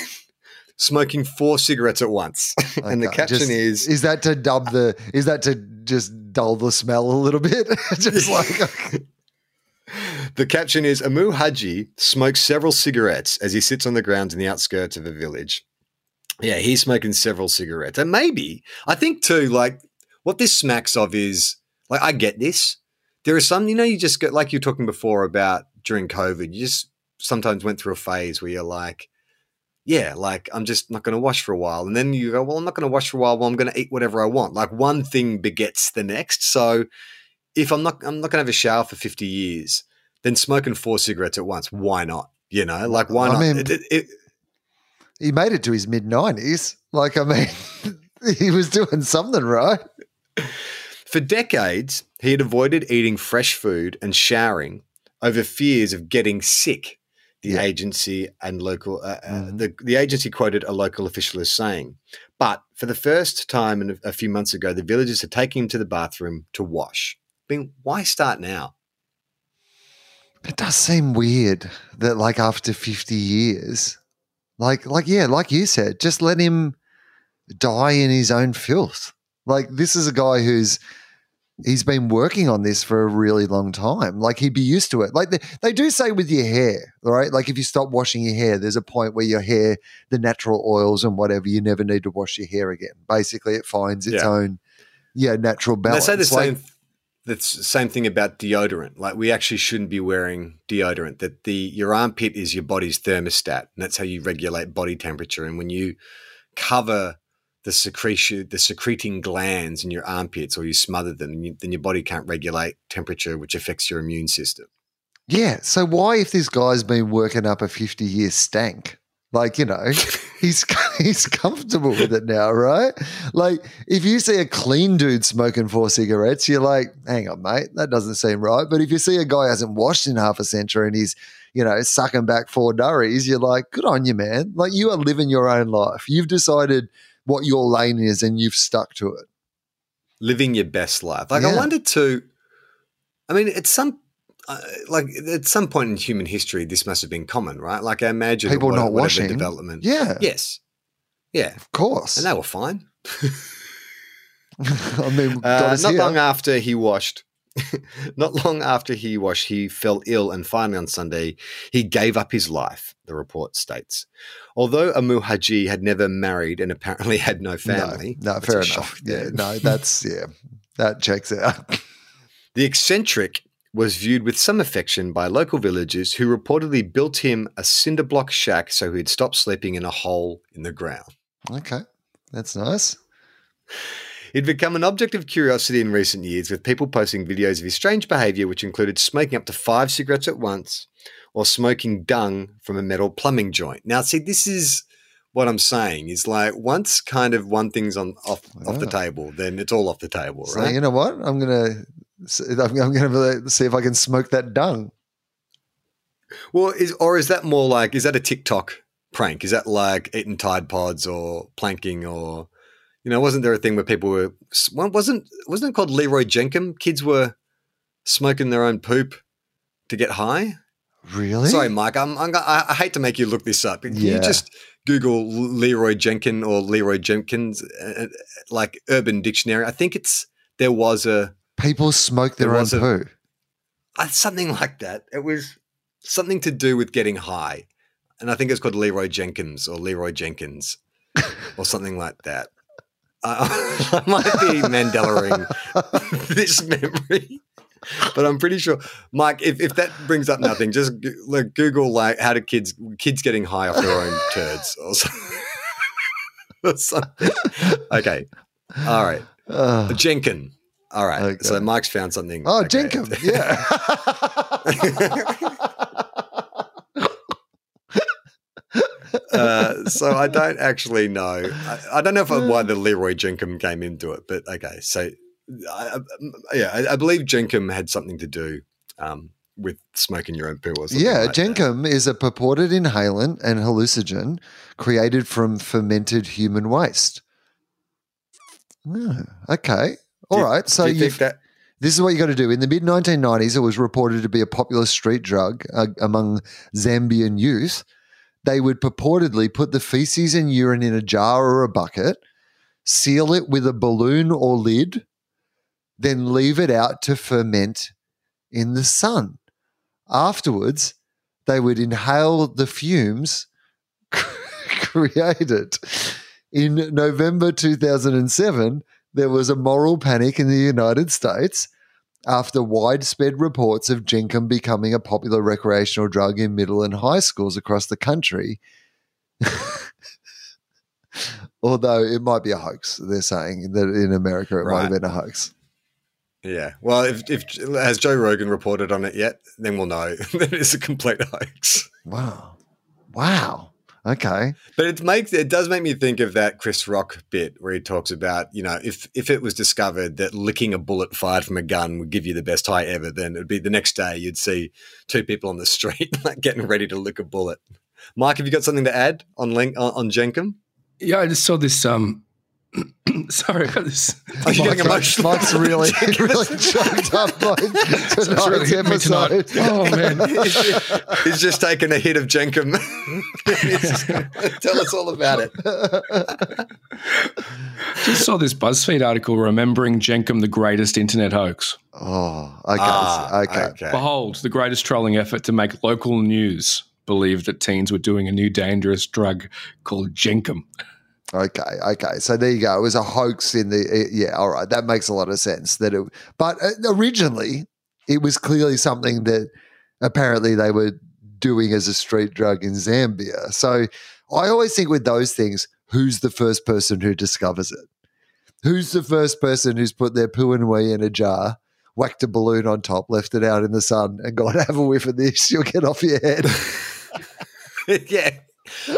smoking 4 cigarettes at once. Okay. And the caption is that to is that to just dull the smell a little bit? Just like the caption is, Amu Haji smokes several cigarettes as he sits on the ground in the outskirts of a village. Yeah, he's smoking several cigarettes. And maybe, I think too, like what this smacks of is, like, I get this. There are some, you know, you just get, like you were talking before about during COVID, you just sometimes went through a phase where you're like, yeah, like I'm just not going to wash for a while. And then you go, well, I'm not going to wash for a while. Well, I'm going to eat whatever I want. Like one thing begets the next. So if I'm not going to have a shower for 50 years, then smoking 4 cigarettes at once, why not? You know, like why not? I mean, he made it to his mid-90s. Like, I mean, he was doing something right. For decades, he had avoided eating fresh food and showering over fears of getting sick, the agency and local the agency quoted a local official as saying. But for the first time in a few months ago, the villagers had taken him to the bathroom to wash. I mean, why start now? It does seem weird that, like, after 50 years, like you said, just let him die in his own filth. Like, this is a guy who's been working on this for a really long time. Like, he'd be used to it. Like, they do say with your hair, right? Like, if you stop washing your hair, there's a point where your hair, the natural oils and whatever, you never need to wash your hair again. Basically, it finds its own natural balance. And they say the same thing. That's the same thing about deodorant. Like, we actually shouldn't be wearing deodorant, that your armpit is your body's thermostat, and that's how you regulate body temperature. And when you cover the secreting glands in your armpits, or you smother them, then your body can't regulate temperature, which affects your immune system. Yeah. So why, if this guy's been working up a 50-year stank, like, you know, he's comfortable with it now, right? Like, if you see a clean dude smoking 4 cigarettes, you're like, hang on, mate, that doesn't seem right. But if you see a guy hasn't washed in half a century and he's, you know, sucking back 4 durries, you're like, good on you, man. Like, you are living your own life. You've decided what your lane is and you've stuck to it. Living your best life. Like, I wonder too, I mean, at some point in human history, this must have been common, right? Like, I imagine people not washing development. Yeah. Yes. Yeah. Of course. And they were fine. I mean, not long after he washed, he fell ill, and finally on Sunday, he gave up his life, the report states. Although a muhaji had never married and apparently had no family. No, fair enough. Yeah, no, that checks out. The eccentric was viewed with some affection by local villagers, who reportedly built him a cinder block shack so he'd stop sleeping in a hole in the ground. Okay, that's nice. It'd become an object of curiosity in recent years, with people posting videos of his strange behaviour, which included smoking up to 5 cigarettes at once or smoking dung from a metal plumbing joint. Now, see, this is what I'm saying, is like, once kind of one thing's off the table, then it's all off the table, right? So, you know what? I'm going to see if I can smoke that dung. Well, is that more like, is that a TikTok prank? Is that like eating Tide Pods or planking, or, you know, wasn't there a thing where people were, wasn't it called Leroy Jenkum? Kids were smoking their own poop to get high. Really? Sorry, Mike, I hate to make you look this up. You just Google Leroy Jenkin or Leroy Jenkins, like Urban Dictionary. I think there was a. People smoke their own poo. Something like that. It was something to do with getting high. And I think it's called Leroy Jenkins or something like that. I might be Mandela-ing this memory, but I'm pretty sure. Mike, if that brings up nothing, just Google, like, how do kids getting high off their own turds or something. Okay. All right. Jenkin. All right, okay. So Mike's found something. Oh, okay. Jenkum, yeah. So I don't actually know. I don't know why the Leroy Jenkum came into it, but okay. So, I believe Jenkum had something to do with smoking your own poo or something. Yeah, like Jenkum is a purported inhalant and hallucinogen created from fermented human waste. Yeah, okay. All right, so this is what you got to do. In the mid-1990s, it was reported to be a popular street drug among Zambian youth. They would purportedly put the feces and urine in a jar or a bucket, seal it with a balloon or lid, then leave it out to ferment in the sun. Afterwards, they would inhale the fumes created. In November 2007, there was a moral panic in the United States after widespread reports of Jenkum becoming a popular recreational drug in middle and high schools across the country. Although it might be a hoax. They're saying that in America it might have been a hoax. Yeah. Well, if has Joe Rogan reported on it yet, then we'll know that it's a complete hoax. Wow. Okay. But it does make me think of that Chris Rock bit where he talks about, you know, if it was discovered that licking a bullet fired from a gun would give you the best high ever, then it would be the next day you'd see 2 people on the street like getting ready to lick a bullet. Mike, have you got something to add on Jenkum? Yeah, I just saw this Sorry about this. Are you getting emotional? Mark's really, really chugged up by tonight's episode. Oh, man. He's just taken a hit of Jenkum. Tell us all about it. Just saw this BuzzFeed article remembering Jenkum, the greatest internet hoax. Oh, okay. Okay. Behold, the greatest trolling effort to make local news believe that teens were doing a new dangerous drug called Jenkum. Okay. So there you go. It was a hoax in the – yeah, all right. That makes a lot of sense. But originally it was clearly something that apparently they were doing as a street drug in Zambia. So I always think with those things, who's the first person who discovers it? Who's the first person who's put their poo and wee in a jar, whacked a balloon on top, left it out in the sun and gone, have a whiff of this, you'll get off your head. Yeah.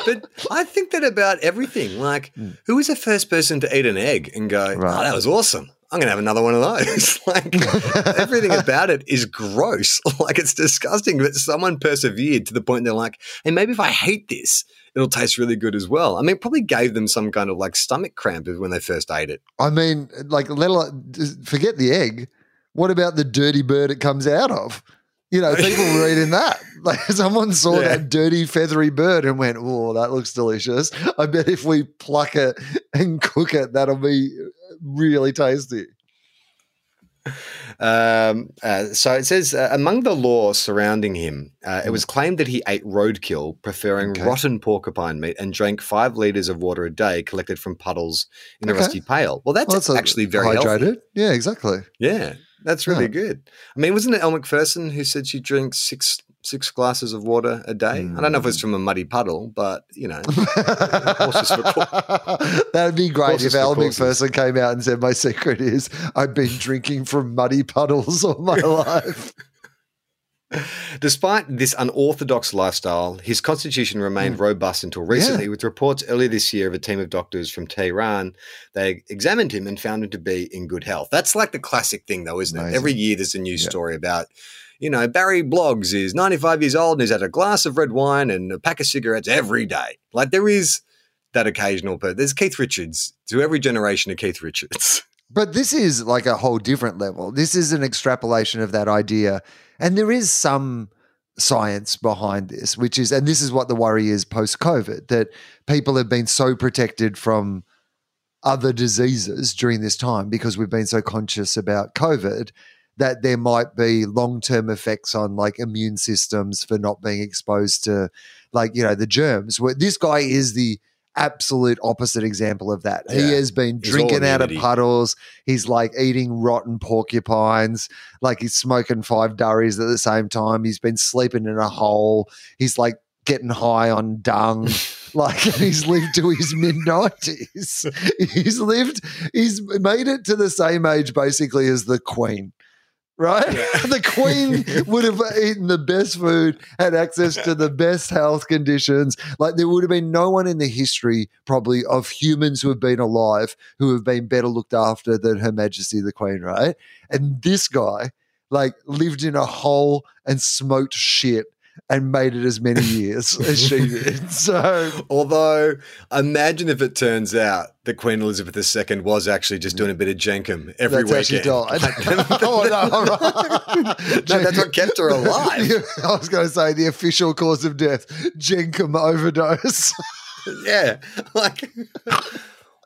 But I think that about everything. Like, who was the first person to eat an egg and go, right, oh, that was awesome, I'm going to have another one of those? Like, everything about it is gross. Like, it's disgusting. But someone persevered to the point they're like, hey, maybe if I hate this, it'll taste really good as well. I mean, it probably gave them some kind of, like, stomach cramp when they first ate it. I mean, like, forget the egg. What about the dirty bird it comes out of? You know, people were eating that. Like, someone saw that dirty, feathery bird and went, oh, that looks delicious. I bet if we pluck it and cook it, that'll be really tasty. So it says, among the lore surrounding him, it was claimed that he ate roadkill, preferring rotten porcupine meat, and drank 5 liters of water a day collected from puddles in a rusty pail. Well, that's actually very hydrated. Healthy. Yeah, exactly. Yeah. That's really good. I mean, wasn't it Elle McPherson who said she drinks six glasses of water a day? I don't know if it's from a muddy puddle, but, you know. That would be great if Elle McPherson came out and said, my secret is I've been drinking from muddy puddles all my life. Despite this unorthodox lifestyle, his constitution remained robust until recently, with reports earlier this year of a team of doctors from Tehran. They examined him and found him to be in good health. That's like the classic thing, though, isn't it? Every year there's a news story about, you know, Barry Bloggs is 95 years old and he's had a glass of red wine and a pack of cigarettes every day. Like, there is that occasional person. There's Keith Richards, to every generation of Keith Richards. But this is like a whole different level. This is an extrapolation of that idea. And there is some science behind this, which is, and this is what the worry is post-COVID, that people have been so protected from other diseases during this time because we've been so conscious about COVID that there might be long-term effects on, like, immune systems for not being exposed to, like, you know, the germs. This guy is the absolute opposite example of that. He has been drinking out of puddles. He's, like, eating rotten porcupines. Like, he's smoking 5 durries at the same time. He's been sleeping in a hole. He's, like, getting high on dung. Like, and he's lived to his mid-90s. He's made it to the same age basically as the Queen. Right? Yeah. The Queen would have eaten the best food, had access to the best health conditions. Like, there would have been no one in the history probably of humans who have been alive who have been better looked after than Her Majesty the Queen, right? And this guy, like, lived in a hole and smoked shit and made it as many years as she did. So, although, imagine if it turns out that Queen Elizabeth II was actually just doing a bit of Jenkum every weekend. That's how she died. No, that's what kept her alive. I was going to say the official cause of death, Jenkum overdose. Yeah. Like,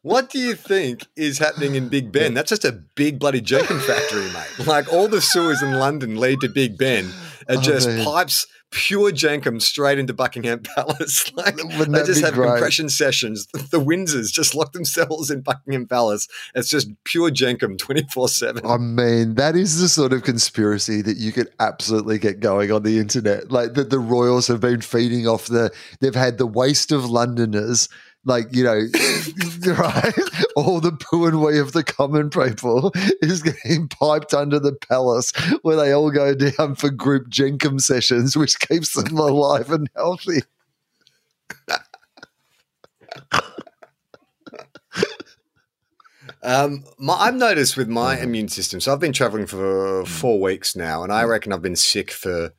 what do you think is happening in Big Ben? That's just a big bloody Jenkum factory, mate. Like, all the sewers in London lead to Big Ben and just pipes – pure Jenkum straight into Buckingham Palace. Like, they just have compression sessions. The Windsors just lock themselves in Buckingham Palace. It's just pure Jenkum 24/7. I mean, that is the sort of conspiracy that you could absolutely get going on the internet. Like, that the royals have been feeding off they've had the waste of Londoners, like, you know, right? All the poo and wee of the common people is getting piped under the palace where they all go down for group Jenkum sessions, which keeps them alive and healthy. I've noticed with my immune system, so I've been traveling for 4 weeks now, and I reckon I've been sick for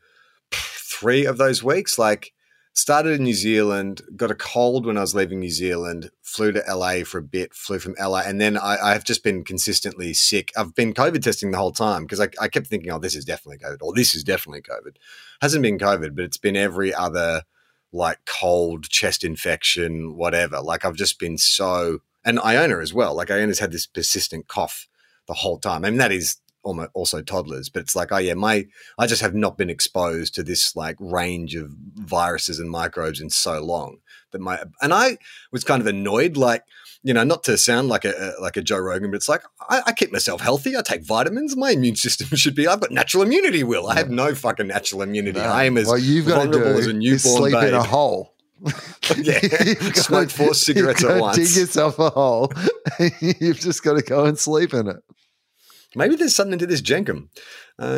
3 of those weeks. Like, started in New Zealand, got a cold when I was leaving New Zealand, flew to LA for a bit, flew from LA, and then I've just been consistently sick. I've been COVID testing the whole time because I kept thinking, oh, this is definitely COVID, or this is definitely COVID. Hasn't been COVID, but it's been every other like cold, chest infection, whatever. Like I've just been so – and Iona as well. Like Iona's had this persistent cough the whole time. I mean, that is – almost also toddlers, but it's like, oh yeah, I just have not been exposed to this like range of viruses and microbes in so long that I was kind of annoyed, like, you know, not to sound like a Joe Rogan, but it's like, I keep myself healthy. I take vitamins. My immune system should be, I've got natural immunity, Will. I have no fucking natural immunity. No. I am as vulnerable as a newborn babe. Sleep in a hole. Yeah, smoke 4 cigarettes at once. Dig yourself a hole. You've just got to go and sleep in it. Maybe there's something to this Jenkum. I'll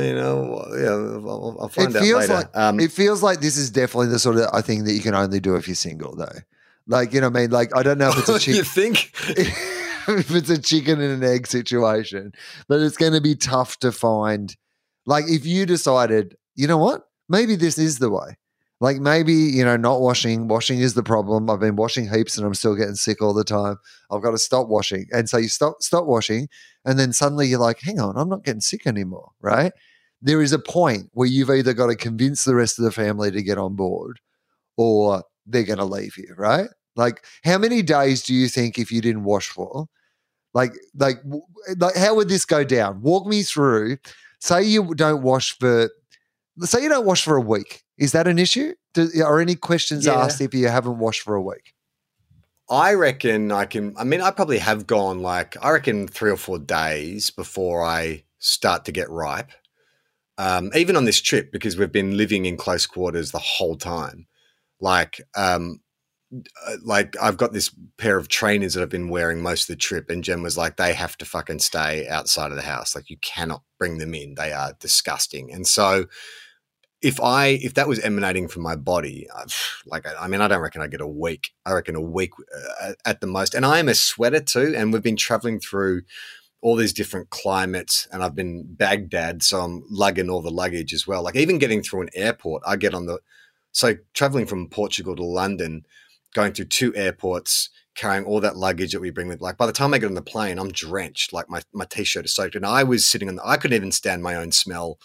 find out later. It feels like this is definitely the sort of thing that you can only do if you're single, though. Like, you know what I mean? Like, I don't know if it's a chicken. You think? If it's a chicken and an egg situation. But it's going to be tough to find. Like, if you decided, you know what? Maybe this is the way. Like, maybe, you know, not washing. Washing is the problem. I've been washing heaps and I'm still getting sick all the time. I've got to stop washing. And so you stop washing, and then suddenly you're like, hang on, I'm not getting sick anymore, right? There is a point where you've either got to convince the rest of the family to get on board or they're going to leave you, right? Like, how many days do you think if you didn't wash for? Like, how would this go down? Walk me through. Say you don't wash for a week. Is that an issue? Are any questions asked if you haven't washed for a week? I reckon I probably have gone I reckon 3 or 4 days before I start to get ripe, even on this trip, because we've been living in close quarters the whole time. Like I've got this pair of trainers that I've been wearing most of the trip, and Gem was like, they have to fucking stay outside of the house. Like you cannot bring them in. They are disgusting. And so if that was emanating from my body, I don't reckon I get a week. I reckon a week at the most. And I am a sweater too. And we've been traveling through all these different climates, and I've been Baghdad, so I'm lugging all the luggage as well. Like even getting through an airport, so traveling from Portugal to London, going through 2 airports, carrying all that luggage that we bring with, like by the time I get on the plane, I'm drenched. Like my T-shirt is soaked, and I was I couldn't even stand my own smell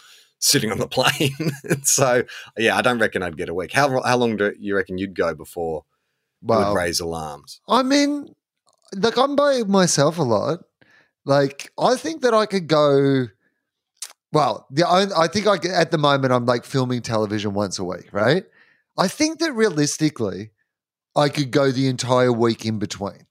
sitting on the plane. So, yeah, I don't reckon I'd get a week. How long do you reckon you'd go before you would raise alarms? I mean, like I'm by myself a lot. Like I think that I could go – at the moment I'm like filming television once a week, right? I think that realistically I could go the entire week in between.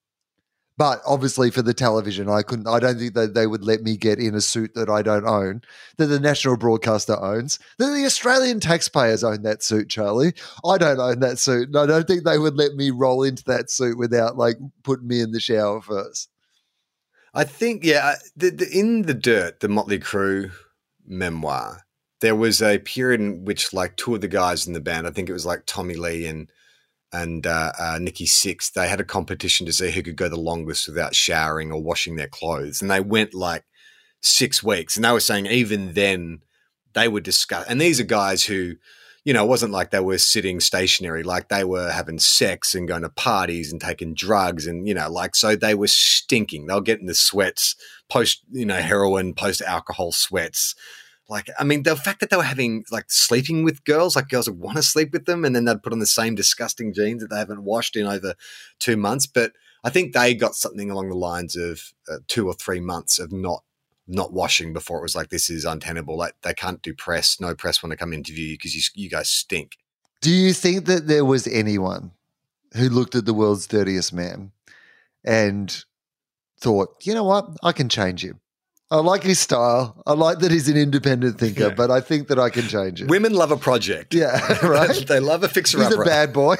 But obviously for the television, I couldn't. I don't think that they would let me get in a suit that I don't own, that the national broadcaster owns, that the Australian taxpayers own that suit, Charlie. I don't own that suit, and I don't think they would let me roll into that suit without like putting me in the shower first. I think, yeah, in The Dirt, the Motley Crue memoir, there was a period in which like 2 of the guys in the band, I think it was like Tommy Lee and Nikki Sixx, they had a competition to see who could go the longest without showering or washing their clothes. And they went like 6 weeks. And they were saying even then they were disgusting. And these are guys who, you know, it wasn't like they were sitting stationary. Like they were having sex and going to parties and taking drugs and, you know, like so they were stinking. They'll get in the sweats, post, you know, heroin, post-alcohol sweats. Like, I mean, the fact that they were having, like, sleeping with girls, like girls would want to sleep with them, and then they'd put on the same disgusting jeans that they haven't washed in over 2 months. But I think they got something along the lines of 2 or 3 months of not washing before it was like, this is untenable. Like, they can't do press, no press want to come interview you because you guys stink. Do you think that there was anyone who looked at the world's dirtiest man and thought, you know what, I can change him? I like his style. I like that he's an independent thinker, but I think that I can change it. Women love a project. Yeah, right? They love a fixer-upper. He's a bad boy.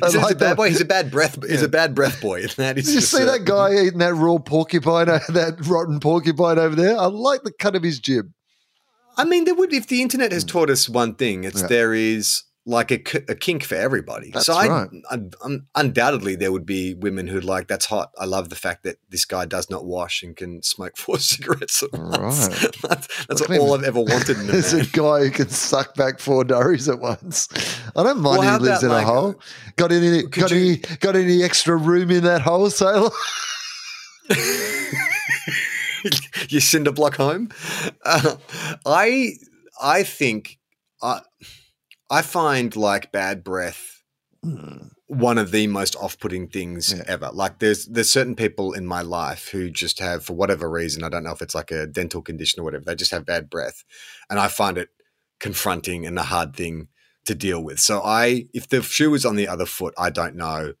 He's a bad boy. He's a bad breath. Yeah. He's a bad breath boy. Did you see that guy eating that raw porcupine, that rotten porcupine over there? I like the cut of his jib. I mean, if the internet has taught us one thing, it's there is like a kink for everybody. That's so right. Undoubtedly there would be women who'd like, that's hot. I love the fact that this guy does not wash and can smoke 4 cigarettes at once. Right. That's all I've ever wanted in a man. There's a guy who can suck back 4 durries at once. I don't mind he lives in a hole. Got any extra room in that hole, Sailor? You cinder block home? I find like bad breath one of the most off-putting things ever. Like there's certain people in my life who just have, for whatever reason, I don't know if it's like a dental condition or whatever, they just have bad breath. And I find it confronting and a hard thing to deal with. So if the shoe was on the other foot, I don't know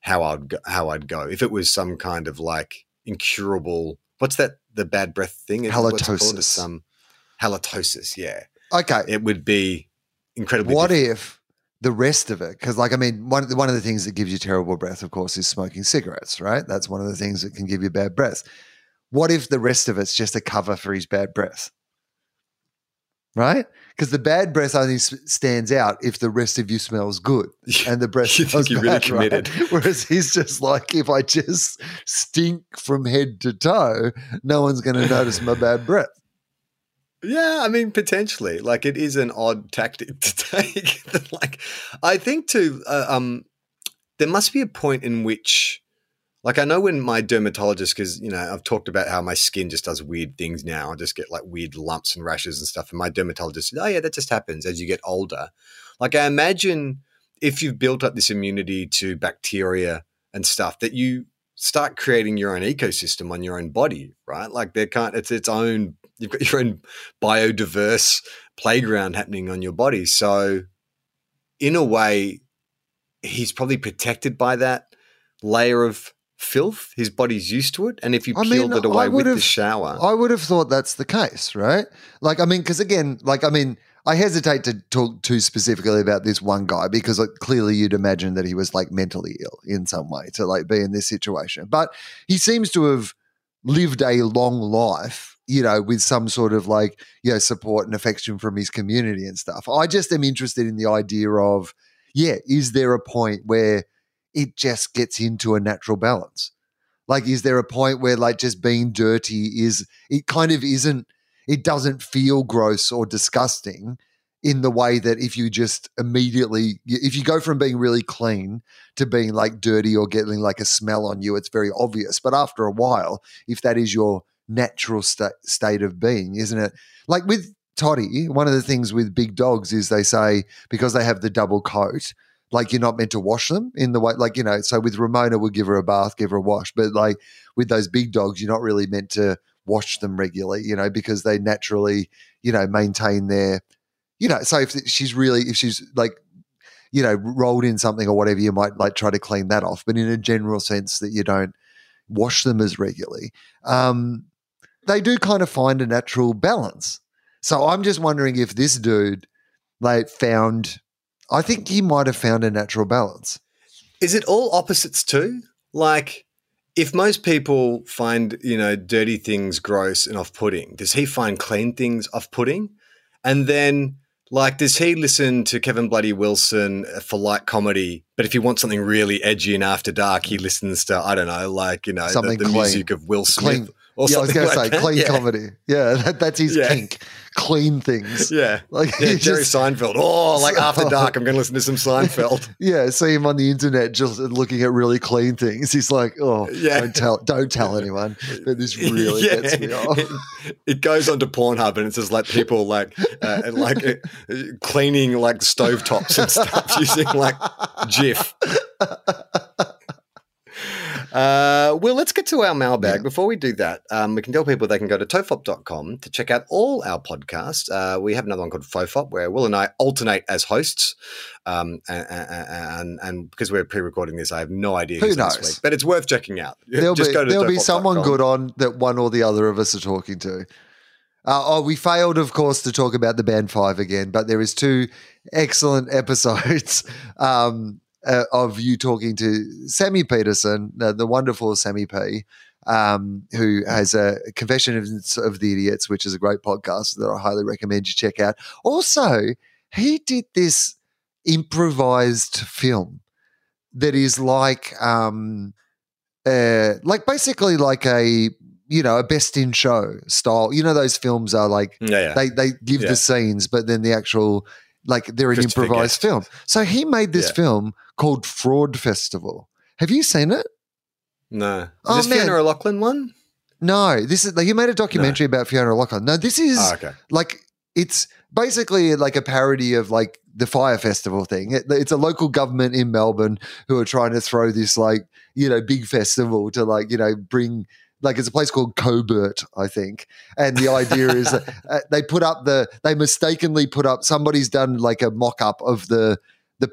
how I'd go. If it was some kind of like incurable, what's that, the bad breath thing? Halitosis. Halitosis, yeah. Okay. It would be incredibly different if the rest of it, because like, I mean, one of the things that gives you terrible breath, of course, is smoking cigarettes, right? That's one of the things that can give you bad breath. What if the rest of it's just a cover for his bad breath, right? Because the bad breath only stands out if the rest of you smells good and the breath smells bad, really committed. Right? Whereas he's just like, if I just stink from head to toe, no one's going to notice my bad breath. Yeah, I mean, potentially. Like, it is an odd tactic to take. Like, I think too, there must be a point in which, like, I know when my dermatologist, because, you know, I've talked about how my skin just does weird things now. I just get like weird lumps and rashes and stuff. And my dermatologist said, oh, yeah, that just happens as you get older. Like, I imagine if you've built up this immunity to bacteria and stuff, that you start creating your own ecosystem on your own body, right? Like, it's its own. You've got your own biodiverse playground happening on your body. So in a way, he's probably protected by that layer of filth. His body's used to it. And if you peeled it away with the shower. I would have thought that's the case, right? Like, I mean, because again, like, I mean, I hesitate to talk too specifically about this one guy because like, clearly you'd imagine that he was like mentally ill in some way to like be in this situation. But he seems to have lived a long life, you know, with some sort of like, you know, support and affection from his community and stuff. I just am interested in the idea of, is there a point where it just gets into a natural balance? Like, is there a point where like just being dirty it doesn't feel gross or disgusting in the way that if you just immediately, if you go from being really clean to being like dirty or getting like a smell on you, it's very obvious. But after a while, if that is your natural state of being, isn't it? Like with Toddy, one of the things with big dogs is they say because they have the double coat, like you're not meant to wash them in the way, like, you know, so with Ramona we'll give her a bath, give her a wash, but like with those big dogs you're not really meant to wash them regularly, you know, because they naturally, you know, maintain their, you know, so if she's like, you know, rolled in something or whatever, you might like try to clean that off, but in a general sense that you don't wash them as regularly. They do kind of find a natural balance. So I'm just wondering if this dude like found – I think he might have found a natural balance. Is it all opposites too? Like if most people find, you know, dirty things gross and off-putting, does he find clean things off-putting? And then like does he listen to Kevin Bloody Wilson for light comedy, but if he wants something really edgy and after dark, he listens to, I don't know, like, you know, the music of Will Smith. Yeah, I was going to say clean comedy. Yeah, that's his kink. Clean things. Yeah, like Jerry Seinfeld. Oh, like after dark, I'm going to listen to some Seinfeld. Yeah, see him on the internet just looking at really clean things. He's like, oh, don't tell anyone. But this really gets me off. It goes onto Pornhub and it's just like people cleaning like stovetops and stuff using like GIF. Well, let's get to our mailbag. Before we do that, we can tell people they can go to tofop.com to check out all our podcasts. We have another one called FOFOP where Will and I alternate as hosts, and because we're pre-recording this, I have no idea who knows this week, but it's worth checking out. There'll be someone good on that one or the other of us are talking to. We failed, of course, to talk about the Band 5 again, but there is 2 excellent episodes of you talking to Sammy Peterson, the wonderful Sammy P, who has a Confession of the Idiots, which is a great podcast that I highly recommend you check out. Also, he did this improvised film that is like basically like a, you know, a best in show style. You know, those films are like they give the scenes, but then the actual like they're an improvised film. So he made this film called Fraud Festival. Have you seen it? No. Is this Fiona Lachlan one? No. This is like, he made a documentary about Fiona Lachlan. No, this is like it's basically like a parody of like the Fire Festival thing. It's a local government in Melbourne who are trying to throw this like, you know, big festival to like, you know, bring – like it's a place called Cobert, I think. And the idea is that, they mistakenly put up – somebody's done like a mock-up of the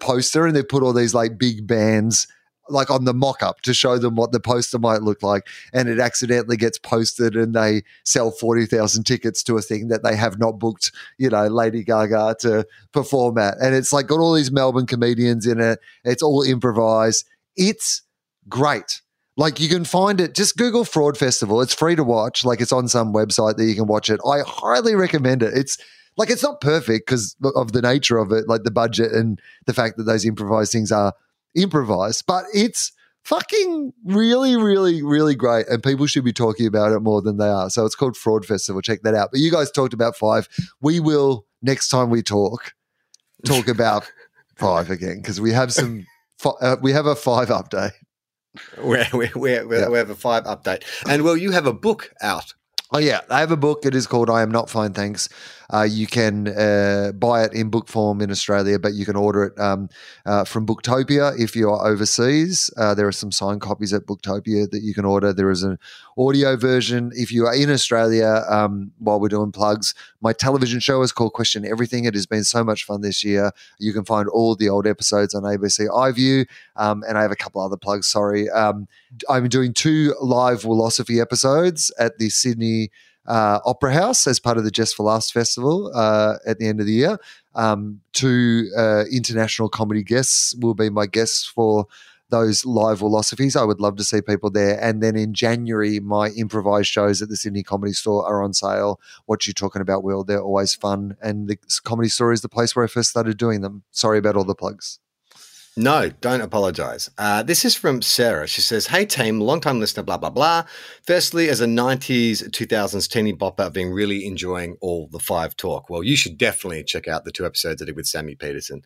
poster and they put all these like big bands like on the mock-up to show them what the poster might look like, and it accidentally gets posted and they sell 40,000 tickets to a thing that they have not booked, you know, Lady Gaga to perform at. And it's like got all these Melbourne comedians in it. It's all improvised. It's great. Like you can find it. Just Google Fraud Festival. It's free to watch. Like it's on some website that you can watch it. I highly recommend it. It's like it's not perfect because of the nature of it, like the budget and the fact that those improvised things are improvised, but it's fucking really, really, really great, and people should be talking about it more than they are. So it's called Fraud Festival. Check that out. But you guys talked about Five. We will, next time we talk about Five again, because we have some we have a Five update. We have a Five update. And, well, you have a book out. Oh, yeah. I have a book. It is called I Am Not Fine, Thanks. You can buy it in book form in Australia, but you can order it from Booktopia if you are overseas. There are some signed copies at Booktopia that you can order. There is an audio version. If you are in Australia, while we're doing plugs, my television show is called Question Everything. It has been so much fun this year. You can find all the old episodes on ABC iView, and I have a couple other plugs, sorry. I'm doing 2 live philosophy episodes at the Sydney Opera House as part of the Just for Last Festival at the end of the year. 2 international comedy guests will be my guests for those live philosophies. I would love to see people there. And then in January, my improvised shows at the Sydney Comedy Store are on sale. What You Talking About, Will? They're always fun. And the Comedy Store is the place where I first started doing them. Sorry about all the plugs. No, don't apologize. This is from Sarah. She says, hey, team, long-time listener, blah, blah, blah. Firstly, as a 90s, 2000s teeny bopper, I've been really enjoying all the Five talk. Well, you should definitely check out the 2 episodes I did with Sammy Peterson.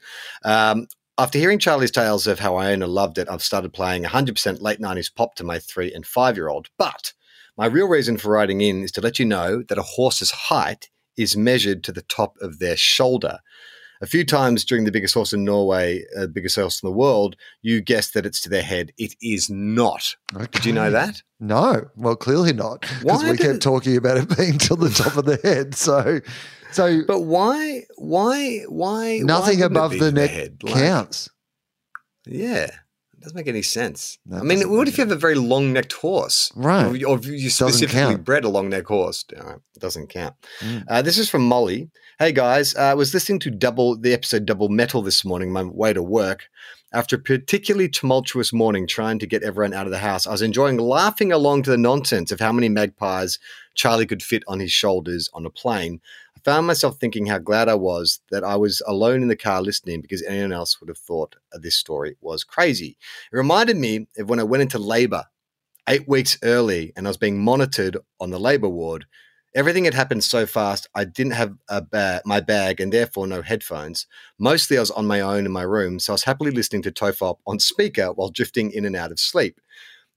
After hearing Charlie's Tales of how Iona loved it, I've started playing 100% late 90s pop to my 3- and 5-year-old. But my real reason for writing in is to let you know that a horse's height is measured to the top of their shoulder. A few times during the biggest horse in Norway, biggest horse in the world, you guessed that it's to their head. It is not. Okay. Did you know that? No. Well, clearly not, because we kept talking about it being to the top of the head. So. But why? Nothing above the neck counts. Yeah. It doesn't make any sense. I mean, what if you have a very long-necked horse? Right. Or you specifically bred a long-necked horse. It doesn't count. Mm. This is from Molly. Hey, guys. I was listening to the episode Double Metal this morning, my way to work. After a particularly tumultuous morning trying to get everyone out of the house, I was enjoying laughing along to the nonsense of how many magpies Charlie could fit on his shoulders on a plane. I found myself thinking how glad I was that I was alone in the car listening, because anyone else would have thought this story was crazy. It reminded me of when I went into labor 8 weeks early and I was being monitored on the labor ward. Everything had happened so fast, I didn't have my bag and therefore no headphones. Mostly I was on my own in my room, so I was happily listening to TOFOP on speaker while drifting in and out of sleep.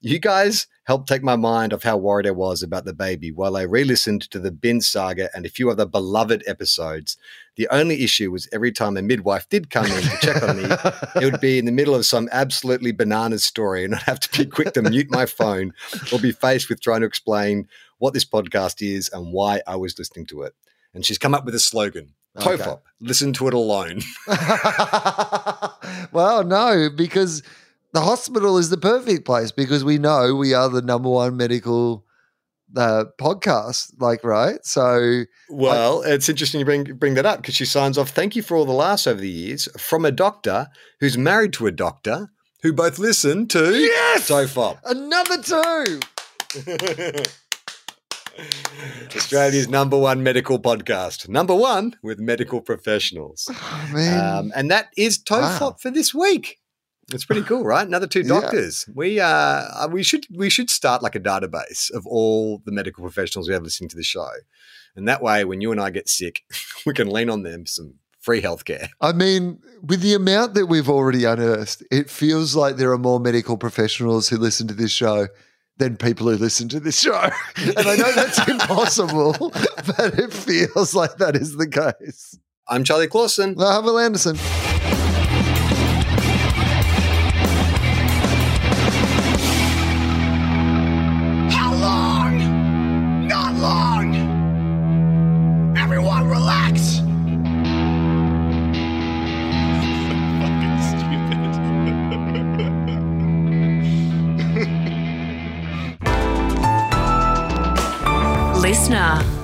You guys helped take my mind off how worried I was about the baby while I re-listened to the Bin Saga and a few other beloved episodes. The only issue was every time a midwife did come in to check on me, it would be in the middle of some absolutely bananas story, and I'd have to be quick to mute my phone or be faced with trying to explain what this podcast is and why I was listening to it. And she's come up with a slogan. Okay. TOFOP, listen to it alone. Well, no, because – the hospital is the perfect place, because we know we are the #1 medical podcast, like, right? So, well, it's interesting you bring that up, because she signs off, thank you for all the laughs over the years, from a doctor who's married to a doctor who both listen to TOFOP. Another 2. Australia's #1 medical podcast. #1 with medical professionals. I mean, and that is TOFOP for this week. It's pretty cool, right? Another two doctors. Yeah. We should start like a database of all the medical professionals we have listening to the show. And that way, when you and I get sick, we can lean on them for some free healthcare. I mean, with the amount that we've already unearthed, it feels like there are more medical professionals who listen to this show than people who listen to this show. And I know that's impossible, but it feels like that is the case. I'm Charlie Clausen. I'm Will Anderson. Listener.